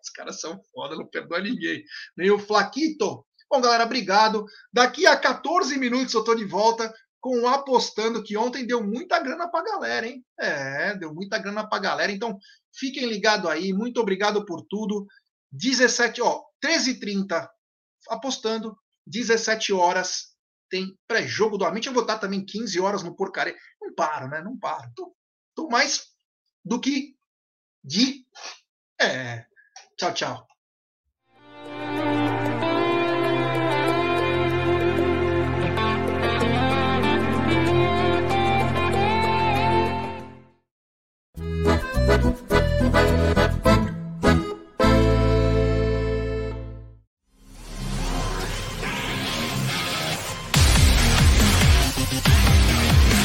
Os caras são foda, não perdoa ninguém. Nem o Flaquito. Bom, galera, obrigado. Daqui a quatorze minutos eu estou de volta com o Apostando, que ontem deu muita grana pra galera, hein? É, deu muita grana pra galera. Então, fiquem ligados aí. Muito obrigado por tudo. dezessete, ó, treze e trinta, Apostando. dezessete horas tem pré-jogo do Amite. Eu vou estar também quinze horas no Porcaria. Não paro, né? Não paro. Tô, tô mais do que de... É. Tchau, tchau.